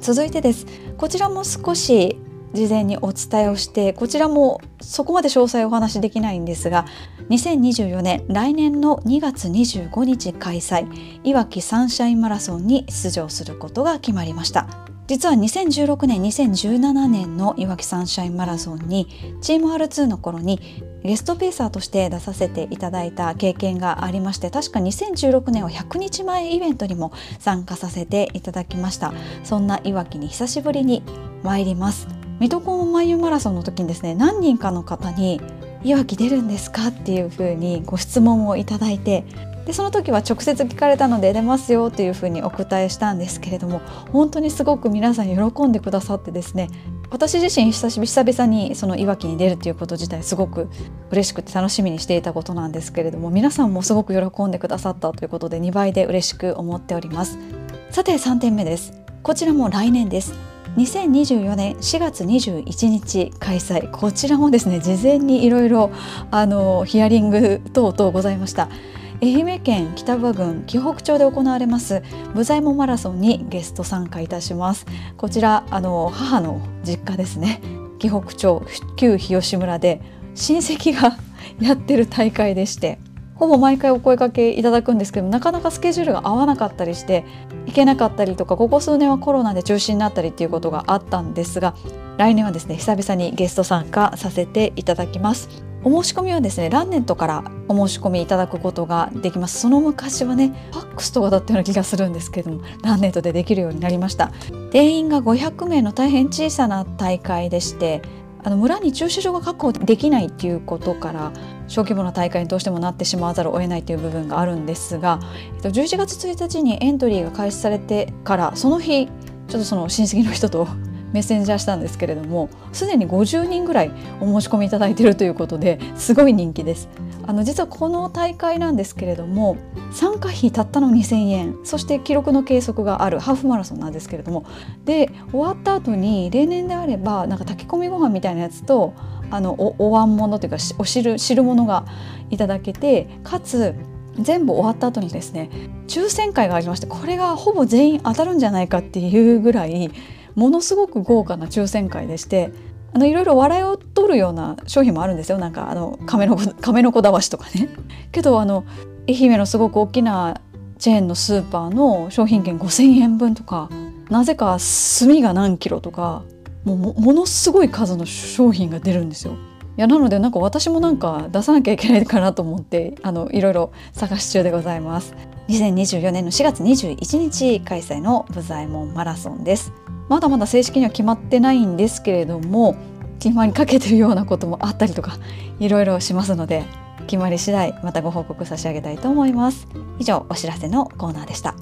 続いてです。こちらも少し事前にお伝えをして、こちらもそこまで詳細お話しできないんですが、にせんにじゅうよねん来年のにがつにじゅうごにち開催、いわきサンシャインマラソンに出場することが決まりました。実はにせんじゅうろくねんにせんじゅうななねんのいわきサンシャインマラソンにチーム アールツー の頃にゲストペーサーとして出させていただいた経験がありまして、確かにせんじゅうろくねんはひゃくにちまえイベントにも参加させていただきました。そんないわきに久しぶりに参ります。水戸黄門マイユーマラソンの時にですね、何人かの方にいわき出るんですかっていうふうにご質問をいただいて、でその時は直接聞かれたので出ますよというふうにお答えしたんですけれども、本当にすごく皆さん喜んでくださってですね、私自身久々にそのいわきに出るということ自体すごく嬉しくて楽しみにしていたことなんですけれども、皆さんもすごく喜んでくださったということでにばいで嬉しく思っております。さてさんてんめです。こちらも来年です。にせんにじゅうよねんしがつにじゅういちにち開催、こちらもですね事前にいろいろあのヒアリング等々ございました。愛媛県北部郡紀北町で行われます武左衛門マラソンにゲスト参加いたします。こちらあの母の実家ですね、紀北町旧日吉村で親戚がやってる大会でして、ほぼ毎回お声掛けいただくんですけど、なかなかスケジュールが合わなかったりして行けなかったりとか、ここ数年はコロナで中止になったりっていうことがあったんですが、来年はですね久々にゲスト参加させていただきます。お申し込みはですねランネットからお申し込みいただくことができます。その昔はねファックスとかだったような気がするんですけれども、ランネットでできるようになりました。定員がごひゃくめいの大変小さな大会でして、あの村に駐車場が確保できないっていうことから小規模な大会にどうしてもなってしまわざるを得ないという部分があるんですが、じゅういちがつついたちにエントリーが開始されてからその日ちょっとその親戚の人とメッセンジャーしたんですけれども、すでにごじゅうにんぐらいお申し込みいただいているということで、すごい人気です。あの実はこの大会なんですけれども、参加費たったのにせんえん、そして記録の計測があるハーフマラソンなんですけれども、で終わった後に例年であればなんか炊き込みご飯みたいなやつとあの お, お椀物というかお汁汁物がいただけて、かつ全部終わった後にですね抽選会がありまして、これがほぼ全員当たるんじゃないかっていうぐらいものすごく豪華な抽選会でして、あのいろいろ笑いを取るような商品もあるんですよ。なんかあの亀の子、亀の子だわしとかね。けどあの愛媛のすごく大きなチェーンのスーパーの商品券ごせんえんぶんとか、なぜか炭が何キロとかもう も, ものすごい数の商品が出るんですよ。いやなのでなんか私もなんか出さなきゃいけないかなと思ってあのいろいろ探し中でございます。にせんにじゅうよねんのしがつにじゅういちにち開催の武左衛門マラソンです。まだまだ正式には決まってないんですけれども、決まりかけてるようなこともあったりとかいろいろしますので、決まり次第またご報告差し上げたいと思います。以上、お知らせのコーナーでした。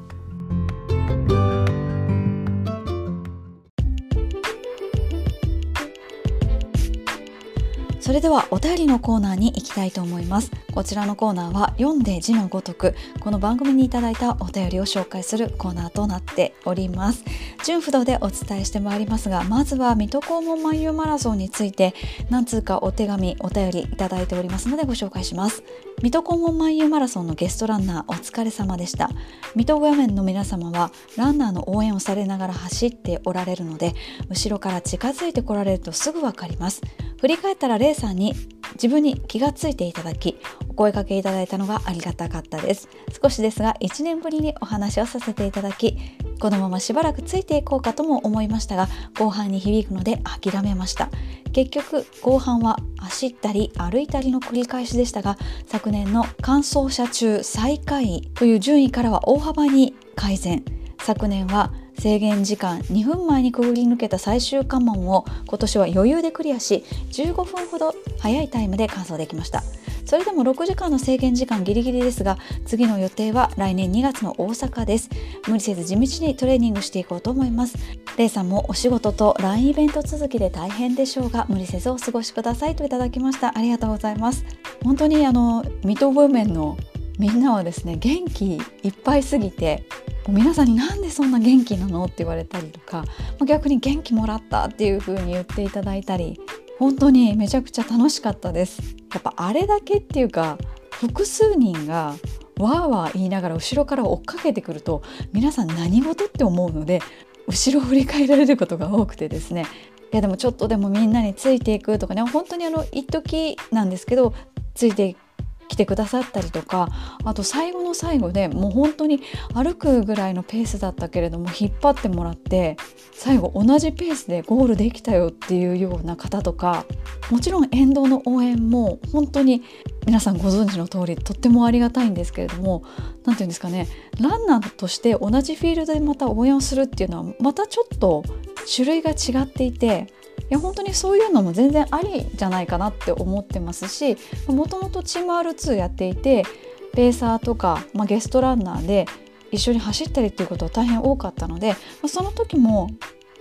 それではお便りのコーナーに行きたいと思います。こちらのコーナーは読んで字のごとく、この番組にいただいたお便りを紹介するコーナーとなっております。順不同でお伝えしてまいりますが、まずは水戸黄門漫遊マラソンについて何通かお手紙お便りいただいておりますのでご紹介します。水戸黄門漫遊マラソンのゲストランナーお疲れ様でした。水戸御免の皆様はランナーの応援をされながら走っておられるので、後ろから近づいてこられるとすぐわかります。振り返ったらレイさんに自分に気がついていただき、お声掛けいただいたのがありがたかったです。少しですがいちねんぶりにお話をさせていただき、このまましばらくついていこうかとも思いましたが、後半に響くので諦めました。結局後半は走ったり歩いたりの繰り返しでしたが、昨年の完走者中最下位という順位からは大幅に改善。昨年は制限時間にふんまえにくぐり抜けた最終関門を今年は余裕でクリアし、じゅうごふんほど早いタイムで完走できました。それでもろくじかんの制限時間ギリギリですが、次の予定は来年にがつの大阪です。無理せず地道にトレーニングしていこうと思います。レイさんもお仕事と ライン イベント続きで大変でしょうが無理せずお過ごしくださいといただきました。ありがとうございます。本当にあの水戸方面のみんなはですね、元気いっぱいすぎて、皆さんになんでそんな元気なのって言われたりとか、逆に元気もらったっていう風に言っていただいたり、本当にめちゃくちゃ楽しかったです。やっぱあれだけっていうか、複数人がわーわー言いながら後ろから追っかけてくると皆さん何事って思うので、後ろを振り返られることが多くてですね、いやでもちょっとでもみんなについていくとかね、本当にあの一時なんですけどついていく来てくださったりとか、あと最後の最後でもう本当に歩くぐらいのペースだったけれども引っ張ってもらって、最後同じペースでゴールできたよっていうような方とか、もちろん沿道の応援も本当に皆さんご存知の通りとってもありがたいんですけれども、なんていうんですかね、ランナーとして同じフィールドでまた応援をするっていうのはまたちょっと種類が違っていて、いや本当にそういうのも全然ありじゃないかなって思ってますし、もともとチーム アールツー やっていてペーサーとか、まあ、ゲストランナーで一緒に走ったりっていうことは大変多かったので、まあ、その時も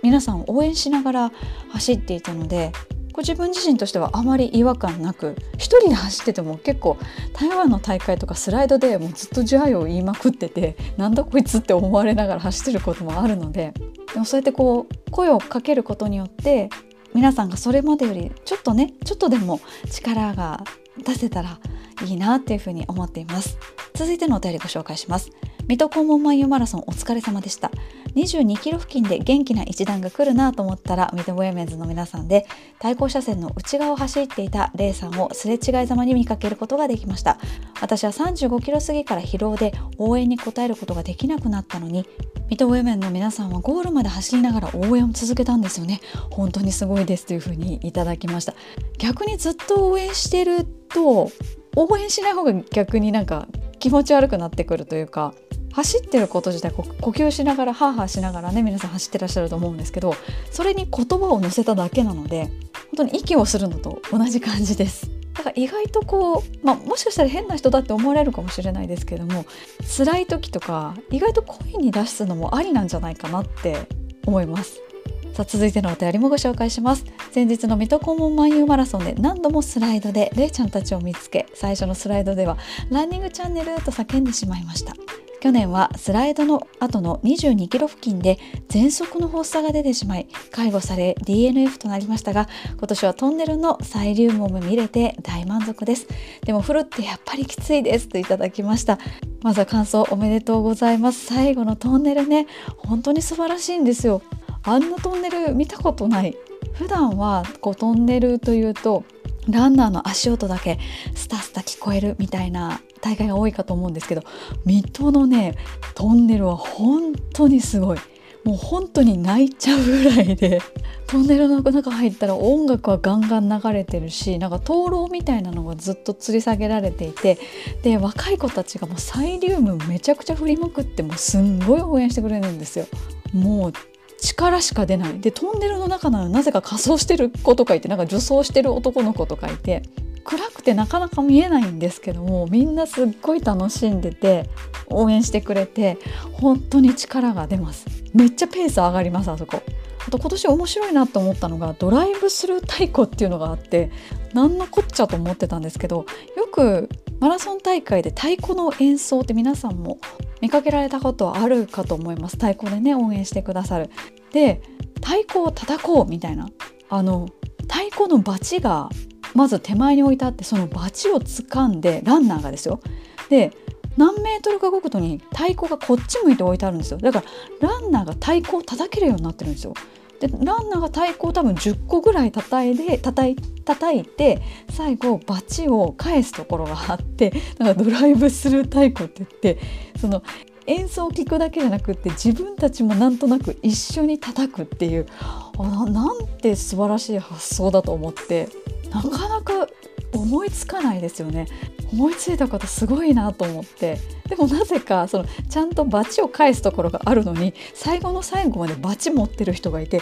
皆さんを応援しながら走っていたので、こう自分自身としてはあまり違和感なく、一人で走ってても結構台湾の大会とかスライドでもうずっとジャイを言いまくってて、なんだこいつって思われながら走ってることもあるので、でもそうやってこう声をかけることによって皆さんがそれまでよりちょっとね、ちょっとでも力が出せたらいいなっていうふうに思っています。続いてのお便りご紹介します。水戸黄門漫遊マラソンお疲れ様でした。にじゅうにキロ付近で元気な一団が来るなと思ったら水戸ボヤメンズの皆さんで、対向車線の内側を走っていたレイさんをすれ違いざまに見かけることができました。私はさんじゅうごキロ過ぎから疲労で応援に応えることができなくなったのに、水戸ボヤメンの皆さんはゴールまで走りながら応援を続けたんですよね。本当にすごいですというふうにいただきました。逆にずっと応援してると応援しない方が逆になんか気持ち悪くなってくるというか、走ってること自体呼吸しながらハーハーしながらね、皆さん走ってらっしゃると思うんですけど、それに言葉を乗せただけなので、当に息をするのと同じ感じです。だから意外とこう、まあ、もしかしたら変な人だって思われるかもしれないですけれども、辛い時とか意外と声に出すのもありなんじゃないかなって思います。さあ続いてのお便りもご紹介します。先日の水戸黄門漫遊マラソンで何度もスライドでれいちゃんたちを見つけ、最初のスライドではランニングチャンネルと叫んでしまいました。去年はスライドの後のにじゅうにキロ付近で喘息の発作が出てしまい、介護され ディーエヌエフ となりましたが、今年はトンネルのサイリウムも見れて大満足です。でもフルってやっぱりきついですといただきました。まずは感想おめでとうございます。最後のトンネルね、本当に素晴らしいんですよ。あんなトンネル見たことない。普段はこうトンネルというとランナーの足音だけスタスタ聞こえるみたいな大会が多いかと思うんですけど、水戸のねトンネルは本当にすごい。もう本当に泣いちゃうぐらいで、トンネルの中入ったら音楽はガンガン流れてるし、なんか灯籠みたいなのがずっと吊り下げられていて、で若い子たちがもうサイリウムめちゃくちゃ振りまくって、もうすんごい応援してくれるんですよ。もう力しか出ない。でトンネルの中なのになぜか仮装してる子とかいて、なんか女装してる男の子とかいて、暗くてなかなか見えないんですけども、みんなすっごい楽しんでて応援してくれて、本当に力が出ます。めっちゃペース上がります、あそこ。あと今年面白いなと思ったのがドライブスルー太鼓っていうのがあって、なんのこっちゃと思ってたんですけど、よくマラソン大会で太鼓の演奏って皆さんも見かけられたことはあるかと思います。太鼓でね応援してくださる。で太鼓を叩こうみたいな、あの太鼓のバチがまず手前に置いてあって、そのバチを掴んでランナーがですよ、で何メートルかごとに太鼓がこっち向いて置いてあるんですよ。だからランナーが太鼓を叩けるようになってるんですよ。でランナーが太鼓を多分じゅっこぐらい叩いて、叩い、叩いて最後バチを返すところがあって、なんかドライブスルー太鼓って言って、その演奏を聴くだけじゃなくって自分たちもなんとなく一緒に叩くっていう、あなんて素晴らしい発想だと思って、なかなか思いつかないですよね。思いついた方すごいなと思って、でもなぜかそのちゃんとバチを返すところがあるのに最後の最後までバチ持ってる人がいて、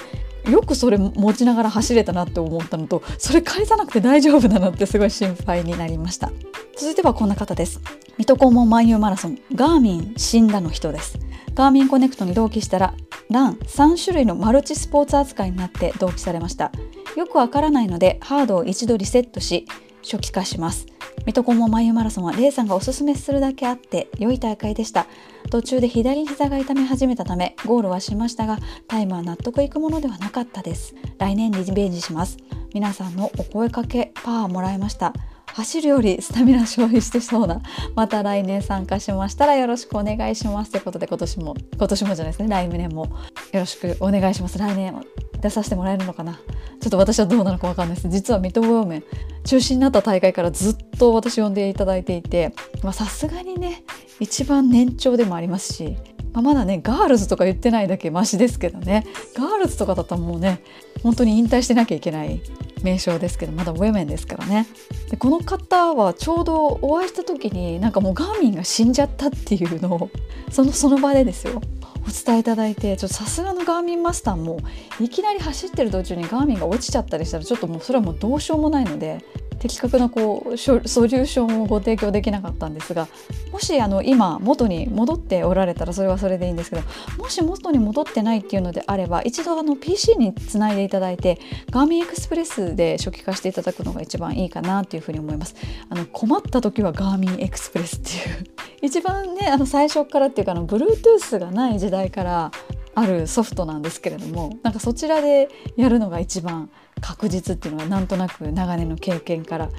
よくそれ持ちながら走れたなって思ったのと、それ返さなくて大丈夫だなってすごい心配になりました。続いてはこんな方です。水戸黄門漫遊マラソンガーミン死んだの人です。ガーミンコネクトに同期したらランさんしゅるいのマルチスポーツ扱いになって同期されました。よくわからないのでハードを一度リセットし初期化します。水戸黄門漫遊マラソンはレイさんがおすすめするだけあって良い大会でした。途中で左膝が痛め始めたためゴールはしましたが、タイムは納得いくものではなかったです。来年リベンジします。皆さんのお声かけパワーもらいました。走るよりスタミナ消費してそうな。また来年参加しましたらよろしくお願いしますということで、今年も今年もじゃないですね来年もよろしくお願いします。来年出させてもらえるのかな、ちょっと私はどうなのか分かんないです。実は水戸方面中止になった大会からずっと私呼んでいただいていて、さすがにね一番年長でもありますし、まあ、まだねガールズとか言ってないだけマシですけどね。ガールズとかだったらもうね本当に引退してなきゃいけない名称ですけど、まだウェメンですからね。でこの方はちょうどお会いした時になんかもうガーミンが死んじゃったっていうのをそのその場でですよお伝えいただいて、ちょっとさすがのガーミンマスターもいきなり走ってる途中にガーミンが落ちちゃったりしたらちょっともうそれはもうどうしようもないので、的確なこうソリューションをご提供できなかったんですが、もしあの今元に戻っておられたらそれはそれでいいんですけど、もし元に戻ってないっていうのであれば一度あの ピーシー につないでいただいてガーミンエクスプレスで初期化していただくのが一番いいかなというふうに思います。あの困った時はガーミンエクスプレスっていう一番ねあの最初からっていうかあの Bluetooth がない時代からあるソフトなんですけれども、なんかそちらでやるのが一番確実っていうのはなんとなく長年の経験から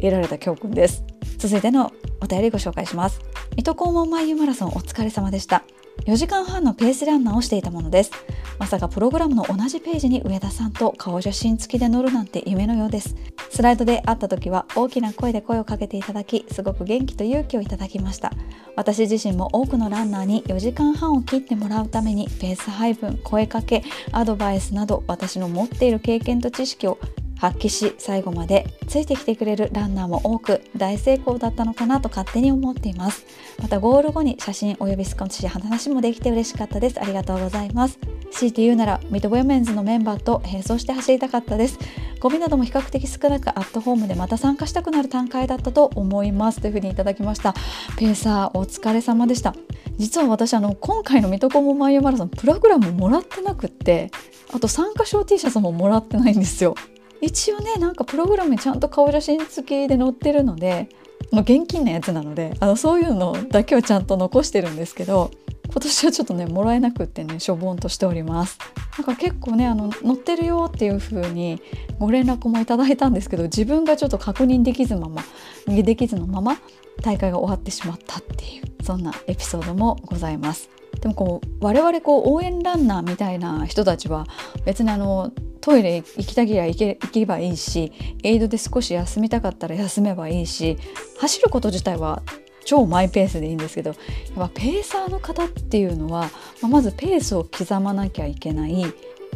得られた教訓です。続いてのお便りご紹介します。水戸黄門漫遊マラソンお疲れ様でした。よじかんはんのペースランナーをしていたものです。まさかプログラムの同じページに上田さんと顔写真付きで載るなんて夢のようです。スライドで会った時は大きな声で声をかけていただき、すごく元気と勇気をいただきました。私自身も多くのランナーによじかんはんを切ってもらうためにペース配分、声かけ、アドバイスなど私の持っている経験と知識を発揮し、最後までついてきてくれるランナーも多く大成功だったのかなと勝手に思っています。またゴール後に写真および少し話もできて嬉しかったです。ありがとうございます。強いて言うならミッドウェメンズのメンバーと並走して走りたかったです。ゴミなども比較的少なくアットホームでまた参加したくなる段階だったと思いますというふうにいただきました。ペーサーお疲れ様でした。実は私あの今回の水戸黄門マイルマラソンプログラムもらってなくって、あと参加賞 T シャツももらってないんですよ。一応ねなんかプログラムにちゃんと顔写真付きで載ってるので、もう現金なやつなのであのそういうのだけをちゃんと残してるんですけど、今年はちょっとねもらえなくってねしょぼんとしております。なんか結構ねあの載ってるよっていう風にご連絡もいただいたんですけど、自分がちょっと確認できずままできずのまま大会が終わってしまったっていう、そんなエピソードもございます。でもこう我々こう応援ランナーみたいな人たちは別にあのトイレ行きたきゃ行け、行けばいいし、エイドで少し休みたかったら休めばいいし、走ること自体は超マイペースでいいんですけど、やっぱペーサーの方っていうのはまずペースを刻まなきゃいけない、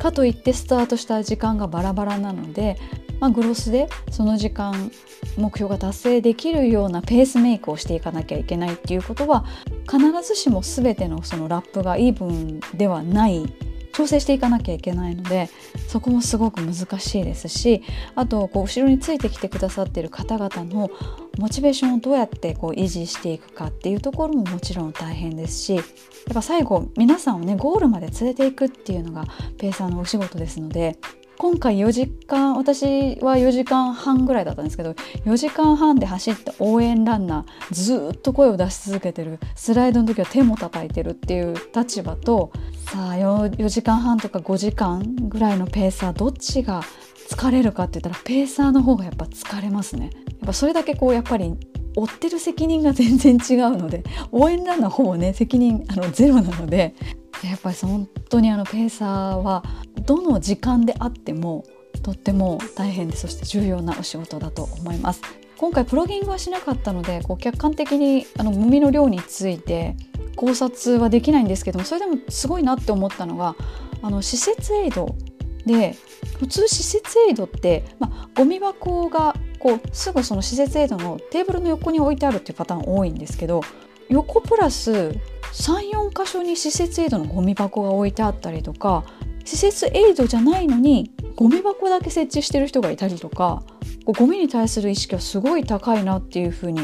かといってスタートした時間がバラバラなので、まあ、グロスでその時間目標が達成できるようなペースメイクをしていかなきゃいけないっていうことは、必ずしも全てのそのラップがイーブンではない、調整していかなきゃいけないので、そこもすごく難しいですし、あとこう後ろについてきてくださっている方々のモチベーションをどうやってこう維持していくかっていうところももちろん大変ですし、やっぱ最後皆さんをねゴールまで連れていくっていうのがペーサーのお仕事ですので、今回よじかん、私はよじかんはんぐらいだったんですけど、よじかんはんで走った応援ランナー、ずっと声を出し続けてる、スライドの時は手も叩いてるっていう立場と、さあ よじかんはんとかごじかんぐらいのペーサー、どっちが疲れるかって言ったらペーサーの方がやっぱ疲れますね。やっぱそれだけこうやっぱり追ってる責任が全然違うので、応援ランナーほぼね責任あのゼロなので、やっぱり本当にあのペーサーはどの時間であってもとっても大変で、そして重要なお仕事だと思います。今回プロギングはしなかったので、こう客観的にあのゴミの量について考察はできないんですけども、それでもすごいなって思ったのが、あの施設エイドで、普通施設エイドって、まあ、ゴミ箱がこうすぐその施設エイドのテーブルの横に置いてあるっていうパターン多いんですけど、横プラスさん、よんかしょに施設エイドのゴミ箱が置いてあったりとか、施設エイドじゃないのにゴミ箱だけ設置してる人がいたりとか、ゴミに対する意識はすごい高いなっていうふうに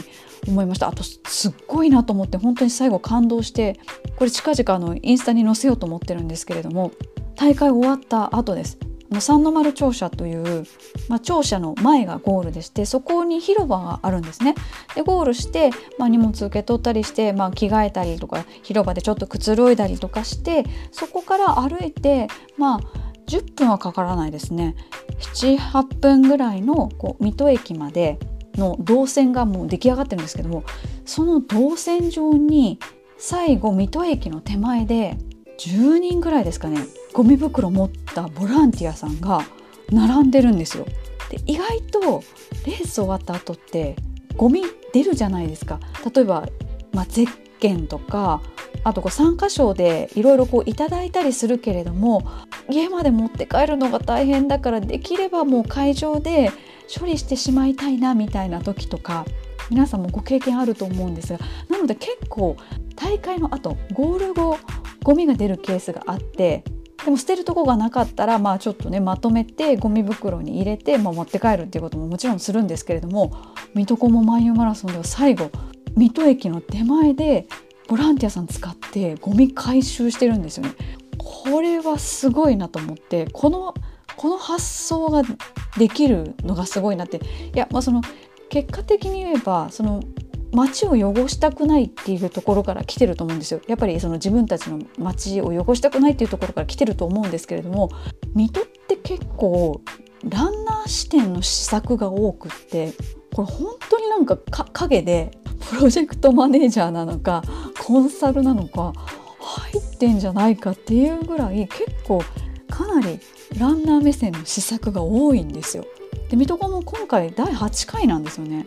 思いました。あとすっごいなと思って、本当に最後感動して、これ近々あのインスタに載せようと思ってるんですけれども、大会終わった後です。三の丸庁舎という、まあ、庁舎の前がゴールでして、そこに広場があるんですね。でゴールして、まあ、荷物受け取ったりして、まあ、着替えたりとか、広場でちょっとくつろいだりとかして、そこから歩いて、まあ、じゅっぷんはかからないですね、なな、はっぷんぐらいのこう水戸駅までの動線がもう出来上がってるんですけども、その動線上に最後水戸駅の手前でじゅうにんぐらいですかね、ゴミ袋持ったボランティアさんが並んでるんですよ。で意外とレース終わった後ってゴミ出るじゃないですか。例えば、まあ、ゼッケンとか、あとこう参加賞でいろいろこういただいたりするけれども、家まで持って帰るのが大変だから、できればもう会場で処理してしまいたいなみたいな時とか、皆さんもご経験あると思うんですが、なので結構大会の後、ゴール後ゴミが出るケースがあって、でも捨てるとこがなかったら、まあちょっとねまとめてゴミ袋に入れて、まあ、持って帰るっていうことももちろんするんですけれども、水戸黄門マイルマラソンでは最後水戸駅の手前でボランティアさん使ってゴミ回収してるんですよね。これはすごいなと思って、このこの発想ができるのがすごいなって、いや、まあ、その結果的に言えばその街を汚したくないっていうところから来てると思うんですよ。やっぱりその自分たちの街を汚したくないっていうところから来てると思うんですけれども、水戸って結構ランナー視点の施策が多くって、これ本当になんか陰でプロジェクトマネージャーなのかコンサルなのか入ってんじゃないかっていうぐらい、結構かなりランナー目線の施策が多いんですよ。で水戸黄門今回だいはちかいなんですよね。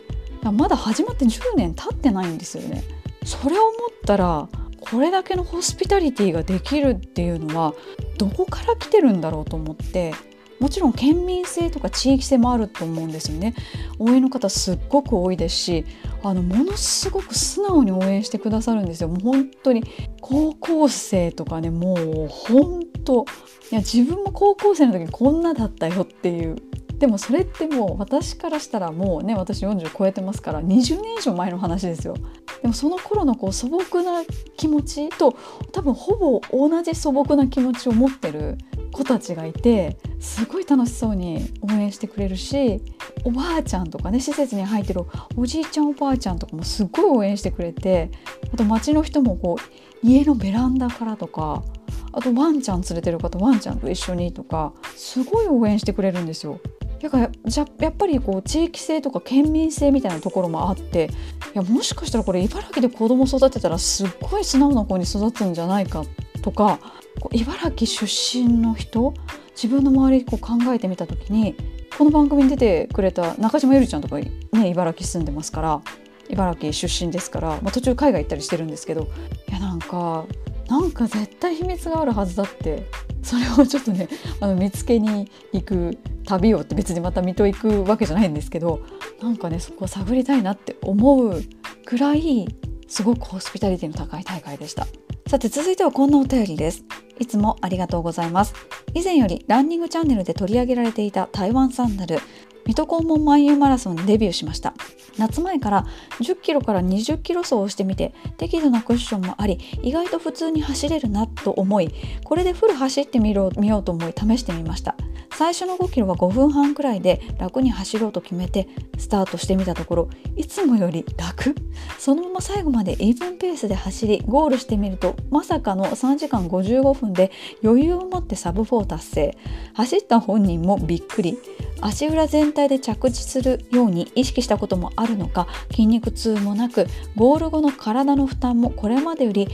まだ始まってじゅうねん経ってないんですよね。それを思ったら、これだけのホスピタリティができるっていうのはどこから来てるんだろうと思って、もちろん県民性とか地域性もあると思うんですよね。応援の方すっごく多いですし、あのものすごく素直に応援してくださるんですよ。もう本当に高校生とかね、もう本当、いや自分も高校生の時こんなだったよっていうでもそれってもう私からしたらもうね、私よんじゅう超えてますからにじゅうねん以上前の話ですよ。でもその頃のこう素朴な気持ちと多分ほぼ同じ素朴な気持ちを持ってる子たちがいて、すごい楽しそうに応援してくれるし、おばあちゃんとかね、施設に入ってるおじいちゃんおばあちゃんとかもすごい応援してくれて、あと町の人もこう家のベランダからとか、あとワンちゃん連れてる方ワンちゃんと一緒にとか、すごい応援してくれるんですよ。だからじゃやっぱりこう地域性とか県民性みたいなところもあって、いやもしかしたらこれ茨城で子供育てたらすっごい素直な子に育つんじゃないかとか、こう茨城出身の人、自分の周りこう考えてみた時に、この番組に出てくれた中島ゆりちゃんとかね、茨城住んでますから、茨城出身ですから、まあ、途中海外行ったりしてるんですけど、いやなんかなんか絶対秘密があるはずだって、それをちょっとね、あの見つけに行く旅をって、別にまた水戸行くわけじゃないんですけど、なんかねそこを探りたいなって思うくらい、すごくホスピタリティの高い大会でした。さて続いてはこんなお便りです。いつもありがとうございます。以前よりランニングチャンネルで取り上げられていた台湾サンダル、水戸黄門万有マラソンにデビューしました。夏前からじゅっキロからにじゅっキロ走をしてみて、適度なクッションもあり、意外と普通に走れるなと思い、これでフル走ってみろ、見ようと思い試してみました。最初のごキロはごふんはんくらいで楽に走ろうと決めてスタートしてみたところ、いつもより楽、そのまま最後までイーブンペースで走り、ゴールしてみるとまさかのさんじかんごじゅうごふんで余裕を持ってサブよん達成。走った本人もびっくり。足裏全体で着地するように意識したこともあるのか、筋肉痛もなく、ゴール後の体の負担もこれまでより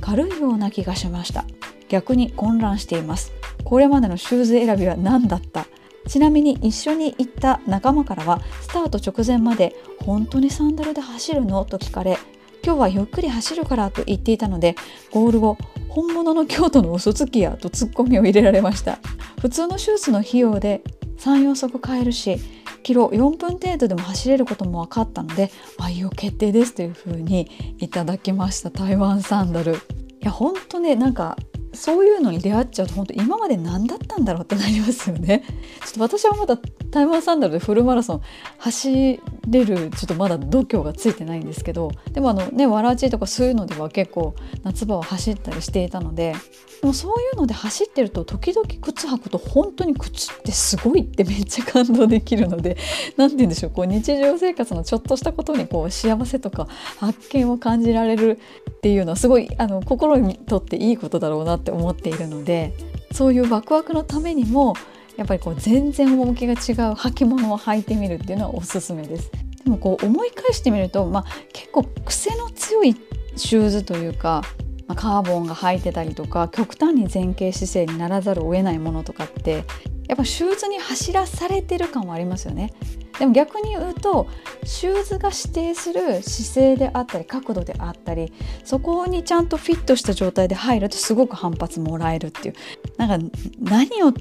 軽いような気がしました。逆に混乱しています。これまでのシューズ選びは何だった。ちなみに一緒に行った仲間からは、スタート直前まで本当にサンダルで走るのと聞かれ、今日はゆっくり走るからと言っていたので、ゴール後本物の京都の嘘つきやとツッコミを入れられました。普通のシューズの費用でさんよんそく買えるし、キロよんぷん程度でも走れることも分かったので愛用決定ですというふうにいただきました。台湾サンダル、いや本当ね、なんかそういうのに出会っちゃうと、本当今まで何だったんだろうってなりますよね。ちょっと私はまだ台湾サンダルでフルマラソン走れる、ちょっとまだ度胸がついてないんですけど、でもあのね、わらじとかそういうのでは結構夏場は走ったりしていたので、でもそういうので走ってると時々靴履くと本当に靴ってすごいってめっちゃ感動できるので、なんて言うんでしょう、こう日常生活のちょっとしたことにこう幸せとか発見を感じられるっていうのは、すごいあの心にとっていいことだろうなって思っているので、そういうワクワクのためにもやっぱりこう全然趣が違う履物を履いてみるっていうのはおすすめです。でもこう思い返してみると、まあ、結構癖の強いシューズというか、まあ、カーボンが履いてたりとか、極端に前傾姿勢にならざるを得ないものとかって、やっぱシューズに走らされてる感はありますよね。でも逆に言うと、シューズが指定する姿勢であったり角度であったり、そこにちゃんとフィットした状態で入るとすごく反発もらえるっていう、なんか何を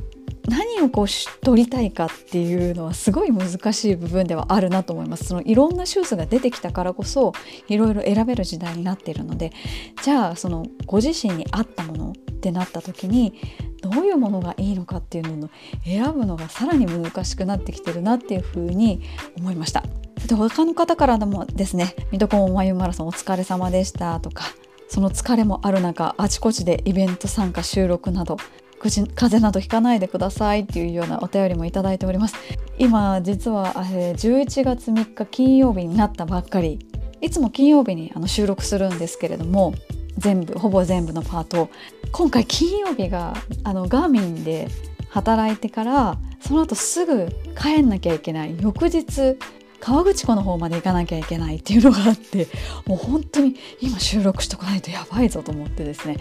何をこう取りたいかっていうのはすごい難しい部分ではあるなと思います。そのいろんなシューズが出てきたからこそいろいろ選べる時代になっているので、じゃあそのご自身に合ったものってなった時に、どういうものがいいのかっていうのを選ぶのがさらに難しくなってきてるなっていうふうに思いました。で、他の方からでもですね、水戸黄門万有マラソンお疲れ様でしたとか、その疲れもある中あちこちでイベント参加収録など、風邪などひかないでくださいっていうようなお便りもいただいております。今実はじゅういちがつみっか金曜日になったばっかり、いつも金曜日にあの収録するんですけれども、全部ほぼ全部のパートを今回金曜日があのガーミンで働いてから、その後すぐ帰んなきゃいけない、翌日河口湖の方まで行かなきゃいけないっていうのがあって、もう本当に今収録しとかないとやばいぞと思ってですね、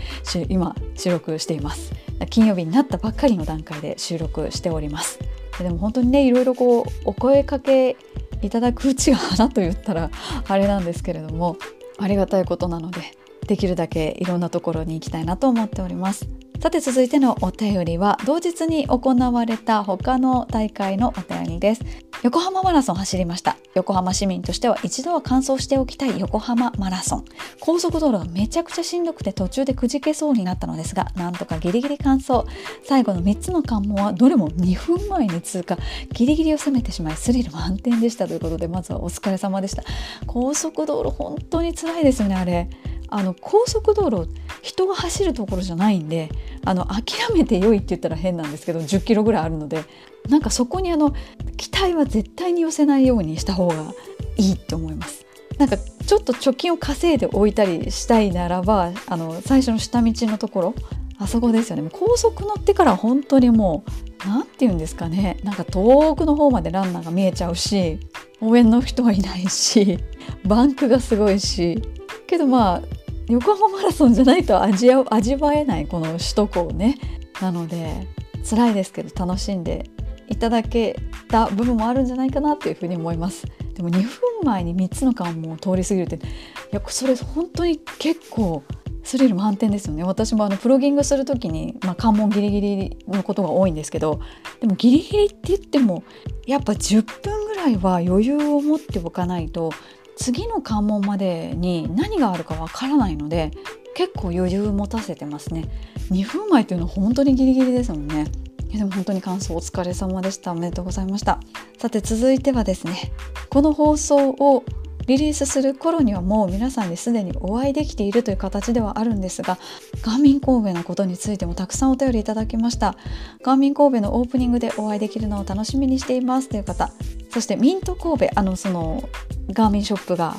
今収録しています。金曜日になったばっかりの段階で収録しております。でも本当にね、いろいろこうお声かけいただくうちが花と言ったらあれなんですけれども、ありがたいことなのでできるだけいろんなところに行きたいなと思っております。さて続いてのお便りは同日に行われた他の大会のお便りです。横浜マラソン走りました。横浜市民としては一度は完走しておきたい横浜マラソン。高速道路がめちゃくちゃしんどくて途中でくじけそうになったのですが、なんとかギリギリ完走。最後のみっつの関門はどれもにふんまえに通過、ギリギリを攻めてしまいスリル満点でしたということで、まずはお疲れ様でした。高速道路本当に辛いですよね。あれあの高速道路人が走るところじゃないんで、あの諦めて良いって言ったら変なんですけどじゅっキロぐらいあるので、なんかそこにあの期待は絶対に寄せないようにした方がいいと思います。なんかちょっと貯金を稼いでおいたりしたいならば、あの最初の下道のところ、あそこですよね。高速乗ってから本当にもうなんていうんですかね、なんか遠くの方までランナーが見えちゃうし、応援の人はいないし、バンクがすごいし、けどまあ横浜マラソンじゃないと味を味わえないこの首都高ね。なので辛いですけど楽しんでいただけた部分もあるんじゃないかなというふうに思います。でもにふんまえにみっつの関門を通り過ぎるって、いやそれ本当に結構スリル満点ですよね。私もあのプロギングする時に、まあ、関門ギリギリのことが多いんですけど、でもギリギリって言ってもやっぱじゅっぷんぐらいは余裕を持っておかないと次の関門までに何があるかわからないので、結構余裕持たせてますね。にふんまえというのは本当にギリギリですもんね。でも本当に感想お疲れ様でした。おめでとうございました。さて続いてはですね、この放送をリリースする頃にはもう皆さんにすでにお会いできているという形ではあるんですが、ガーミン神戸のことについてもたくさんお便りいただきました。ガーミン神戸のオープニングでお会いできるのを楽しみにしていますという方、そしてミント神戸、あのそのガーミンショップが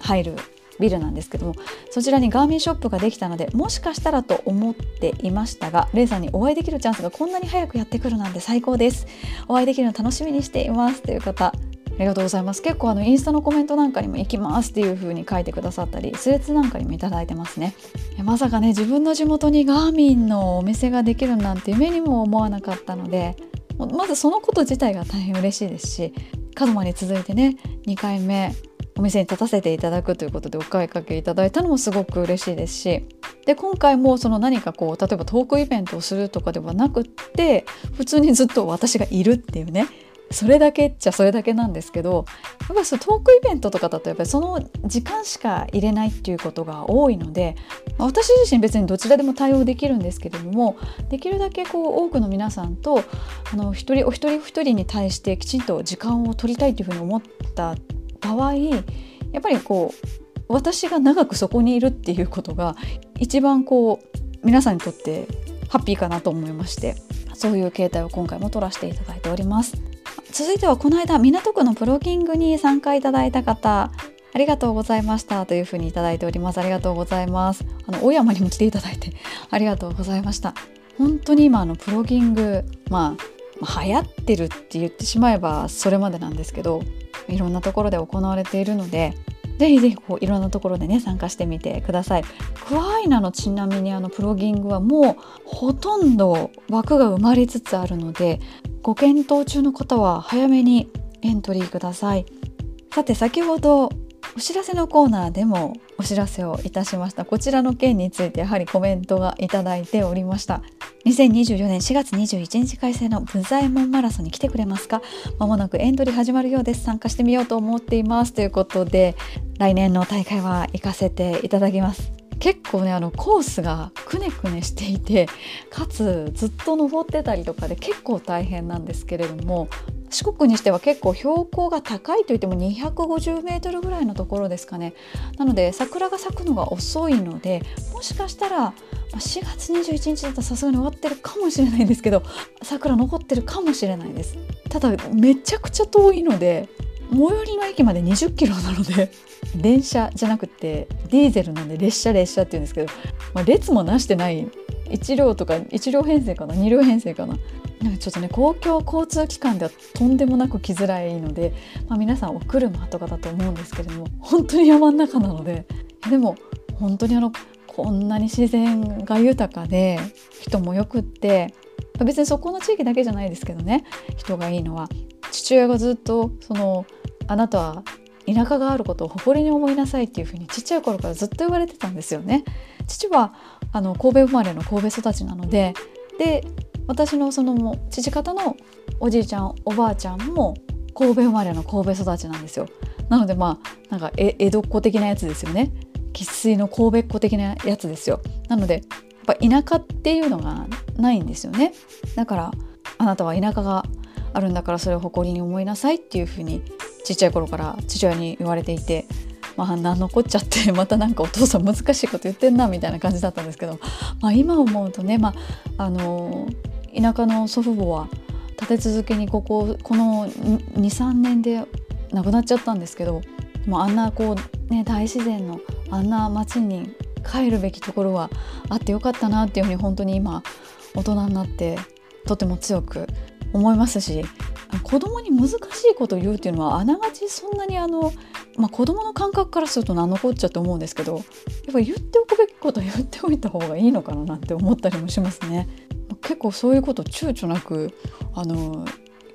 入るビルなんですけども、そちらにガーミンショップができたのでもしかしたらと思っていましたが、レイさんにお会いできるチャンスがこんなに早くやってくるなんて最高です。お会いできるの楽しみにしていますという方、ありがとうございます。結構あのインスタのコメントなんかにも行きますっていう風に書いてくださったり、スレッズなんかにもいただいてますね。まさかね、自分の地元にガーミンのお店ができるなんて夢にも思わなかったので、まずそのこと自体が大変嬉しいですし、門真に続いてねにかいめお店に立たせていただくということでお声掛けいただいたのもすごく嬉しいですし、で今回もその何かこう例えばトークイベントをするとかではなくって、普通にずっと私がいるっていうね、それだけっちゃそれだけなんですけど、やっぱりそのトークイベントとかだとやっぱりその時間しか入れないっていうことが多いので、私自身別にどちらでも対応できるんですけれども、できるだけこう多くの皆さんとあの一人お一人お一人に対してきちんと時間を取りたいというふうに思った場合、やっぱりこう私が長くそこにいるっていうことが一番こう皆さんにとってハッピーかなと思いまして、そういう形態を今回も取らせていただいております。続いてはこの間港区のプロギングに参加いただいた方、ありがとうございましたというふうにいただいております。ありがとうございます。あの大山にも来ていただいてありがとうございました。本当に今あのプロギング、まあ、流行ってるって言ってしまえばそれまでなんですけど、いろんなところで行われているので、ぜひぜひこういろんなところでね参加してみてください。クアイナのちなみにあのプロギングはもうほとんど枠が埋まりつつあるので、ご検討中の方は早めにエントリーください。さて先ほどお知らせのコーナーでもお知らせをいたしました。こちらの件についてやはりコメントがいただいておりました。にせんにじゅうよねんしがつにじゅういちにち開催の武左衛門マラソンに来てくれますか？まもなくエントリー始まるようです。参加してみようと思っていますということで、来年の大会は行かせていただきます。結構ねあのコースがくねくねしていて、かつずっと登ってたりとかで結構大変なんですけれども、四国にしては結構標高が高いといってもにひゃくごじゅうメートルぐらいのところですかね。なので桜が咲くのが遅いので、もしかしたらしがつにじゅういちにちだとさすがに終わってるかもしれないんですけど、桜残ってるかもしれないです。ただめちゃくちゃ遠いので、最寄りの駅までにじゅっキロなので電車じゃなくてディーゼルなんで列車列車って言うんですけど、まあ、列もなしてないいち両とかいち両編成かなに両編成かな、なんかちょっとね公共交通機関ではとんでもなく来づらいので、まあ、皆さんお車とかだと思うんですけれども、本当に山の中なので、でも本当にあのこんなに自然が豊かで人もよくって、別にそこの地域だけじゃないですけどね、人がいいのは。父親がずっとそのあなたは田舎があることを誇りに思いなさいっていうふうにちっちゃい頃からずっと言われてたんですよね。父はあの神戸生まれの神戸育ちなので、で私のその父方のおじいちゃんおばあちゃんも神戸生まれの神戸育ちなんですよ。なのでまあなんか江戸っ子的なやつですよね。生粋の神戸っ子的なやつですよ。なのでやっぱ田舎っていうのがないんですよね。だからあなたは田舎があるんだからそれを誇りに思いなさいっていうふうにちっちゃい頃から父親に言われていて、まあ何残っちゃってまたなんかお父さん難しいこと言ってんなみたいな感じだったんですけど、まあ、今思うとね、まああのー、田舎の祖父母は立て続けにこここのに、さんねんで亡くなっちゃったんですけど、もうあんなこう、ね、大自然のあんな町に帰るべきところはあってよかったなっていうふうに本当に今大人になってとても強く思いますし、子供に難しいことを言うっていうのはあながちそんなにあの、まあ、子供の感覚からすると何のこっちゃって思うんですけど、やっぱ言っておくべきことは言っておいた方がいいのかななんて思ったりもしますね。結構そういうこと躊躇なくあの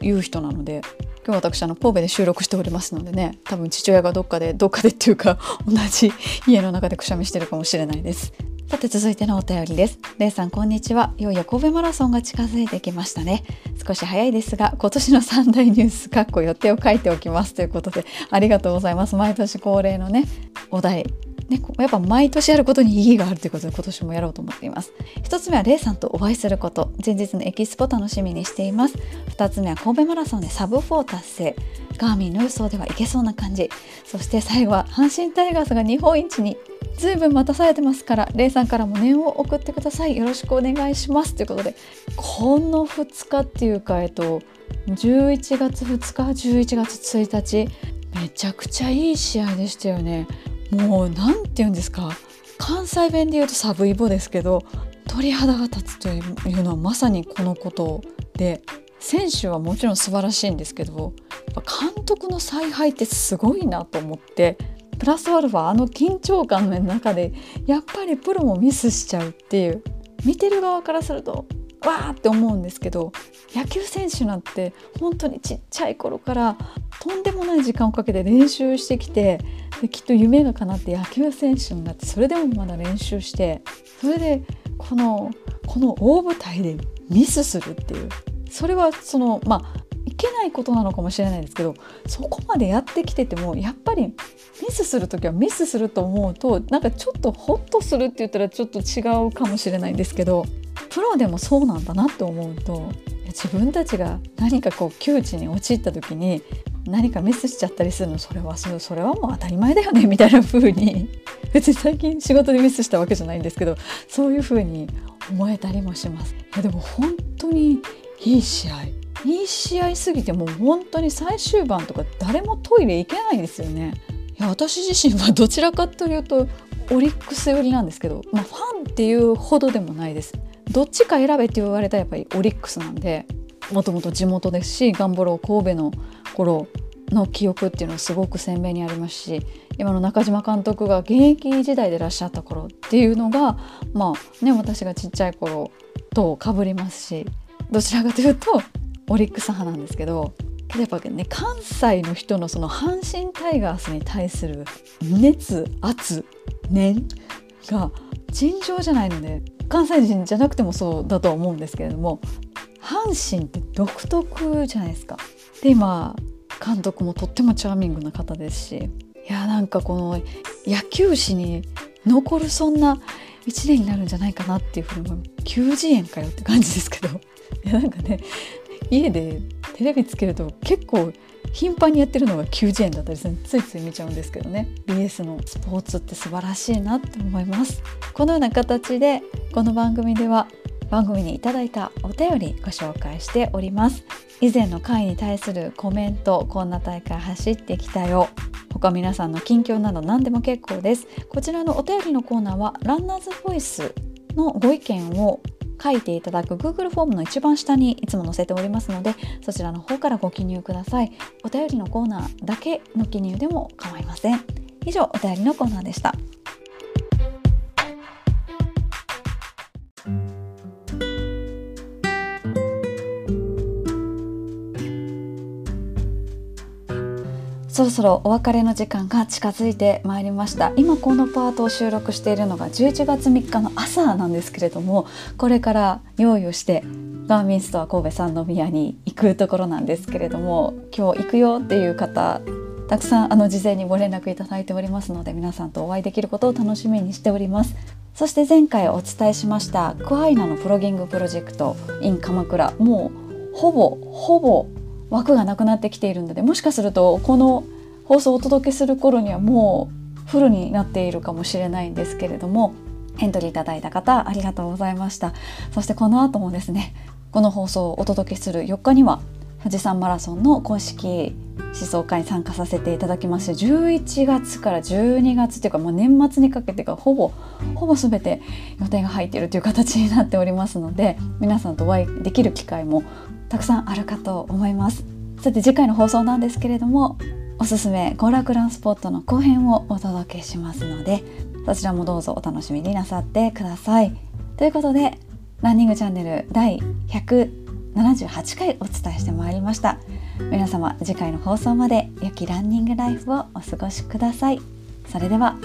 言う人なので、今日私あの神戸で収録しておりますのでね、多分父親がどっかでどっかでっていうか同じ家の中でくしゃみしてるかもしれないです。さて続いてのお便りです。レイさんこんにちは。いよいよ神戸マラソンが近づいてきましたね。少し早いですが今年の三大ニュースかっこ予定を書いておきますということでありがとうございます。毎年恒例のねお題ね、やっぱ毎年やることに意義があるということで今年もやろうと思っています。ひとつめはレイさんとお会いすること、前日のエキスポ楽しみにしています。ふたつめは神戸マラソンでサブフォー達成、ガーミンの予想ではいけそうな感じ、そして最後は阪神タイガースが日本一に、ずいぶん待たされてますからレイさんからも念を送ってください、よろしくお願いしますということで、このふつかっていうかえっとじゅういちがつふつか、じゅういちがつついたちめちゃくちゃいい試合でしたよね。もうなんて言うんですか、関西弁で言うとサブイボですけど、鳥肌が立つというのはまさにこのことで、選手はもちろん素晴らしいんですけど、やっぱ監督の采配ってすごいなと思って、プラスアルファあの緊張感の中でやっぱりプロもミスしちゃうっていう、見てる側からするとわーって思うんですけど、野球選手なんて本当にちっちゃい頃からとんでもない時間をかけて練習してきて、できっと夢が叶って野球選手になって、それでもまだ練習して、それでこのこの大舞台でミスするっていう、それはそのまあいけないことなのかもしれないですけど、そこまでやってきててもやっぱりミスする時はミスすると思うと、なんかちょっとホッとするって言ったらちょっと違うかもしれないんですけど、プロでもそうなんだなって思うと、自分たちが何かこう窮地に陥った時に何かミスしちゃったりするの、それはそれはもう当たり前だよねみたいな風に、別に最近仕事でミスしたわけじゃないんですけど、そういう風に思えたりもします。いやでも本当にいい試合いい試合すぎて、もう本当に最終盤とか誰もトイレ行けないですよね。いや私自身はどちらかというとオリックス寄りなんですけど、まあ、ファンっていうほどでもないです。どっちか選べって言われたらやっぱりオリックスなんで、もともと地元ですし、ガンボロ神戸の頃の記憶っていうのはすごく鮮明にありますし、今の中島監督が現役時代でいらっしゃった頃っていうのがまあね、私がちっちゃい頃とかぶりますし、どちらかというとオリックス派なんですけど、やっぱね関西の人のその阪神タイガースに対する熱圧念が尋常じゃないので、関西人じゃなくてもそうだとは思うんですけれども、阪神って独特じゃないですか。で今監督もとってもチャーミングな方ですし、いやなんかこの野球史に残るそんないちねんになるんじゃないかなっていうふうに思う。きゅうじえんかよって感じですけど、いやなんかね家でテレビつけると結構頻繁にやってるのがきゅうじえんだったりする、ついつい見ちゃうんですけどね。 ビーエス のスポーツって素晴らしいなって思います。このような形でこの番組では番組にいただいたお便りご紹介しております。以前の回に対するコメント、こんな大会走ってきたよ、他皆さんの近況など何でも結構です。こちらのお便りのコーナーはランナーズボイスのご意見を書いていただく Google フォームの一番下にいつも載せておりますので、そちらの方からご記入ください。お便りのコーナーだけの記入でも構いません。以上、お便りのコーナーでした。そろそろお別れの時間が近づいてまいりました。今このパートを収録しているのがじゅういちがつみっかの朝なんですけれども、これから用意をしてガーミンストア神戸三宮に行くところなんですけれども、今日行くよっていう方たくさんあの事前にご連絡いただいておりますので、皆さんとお会いできることを楽しみにしております。そして前回お伝えしましたクアイナのプロギングプロジェクト in 鎌倉、もうほぼほぼ枠がなくなってきているので、もしかするとこの放送をお届けする頃にはもうフルになっているかもしれないんですけれども、エントリーいただいた方ありがとうございました。そしてこの後もですね、この放送をお届けするよっかには富士山マラソンの公式試走会に参加させていただきまして、じゅういちがつからじゅうにがつというか、もう年末にかけてがほぼほぼ全て予定が入っているという形になっておりますので、皆さんとお会いできる機会もたくさんあるかと思います。さて次回の放送なんですけれども、おすすめ行楽ランスポットの後編をお届けしますので、そちらもどうぞお楽しみになさってください。ということで、ランニングチャンネルだいひゃくななじゅうはちかいお伝えしてまいりました。皆様次回の放送まで良きランニングライフをお過ごしください。それでは。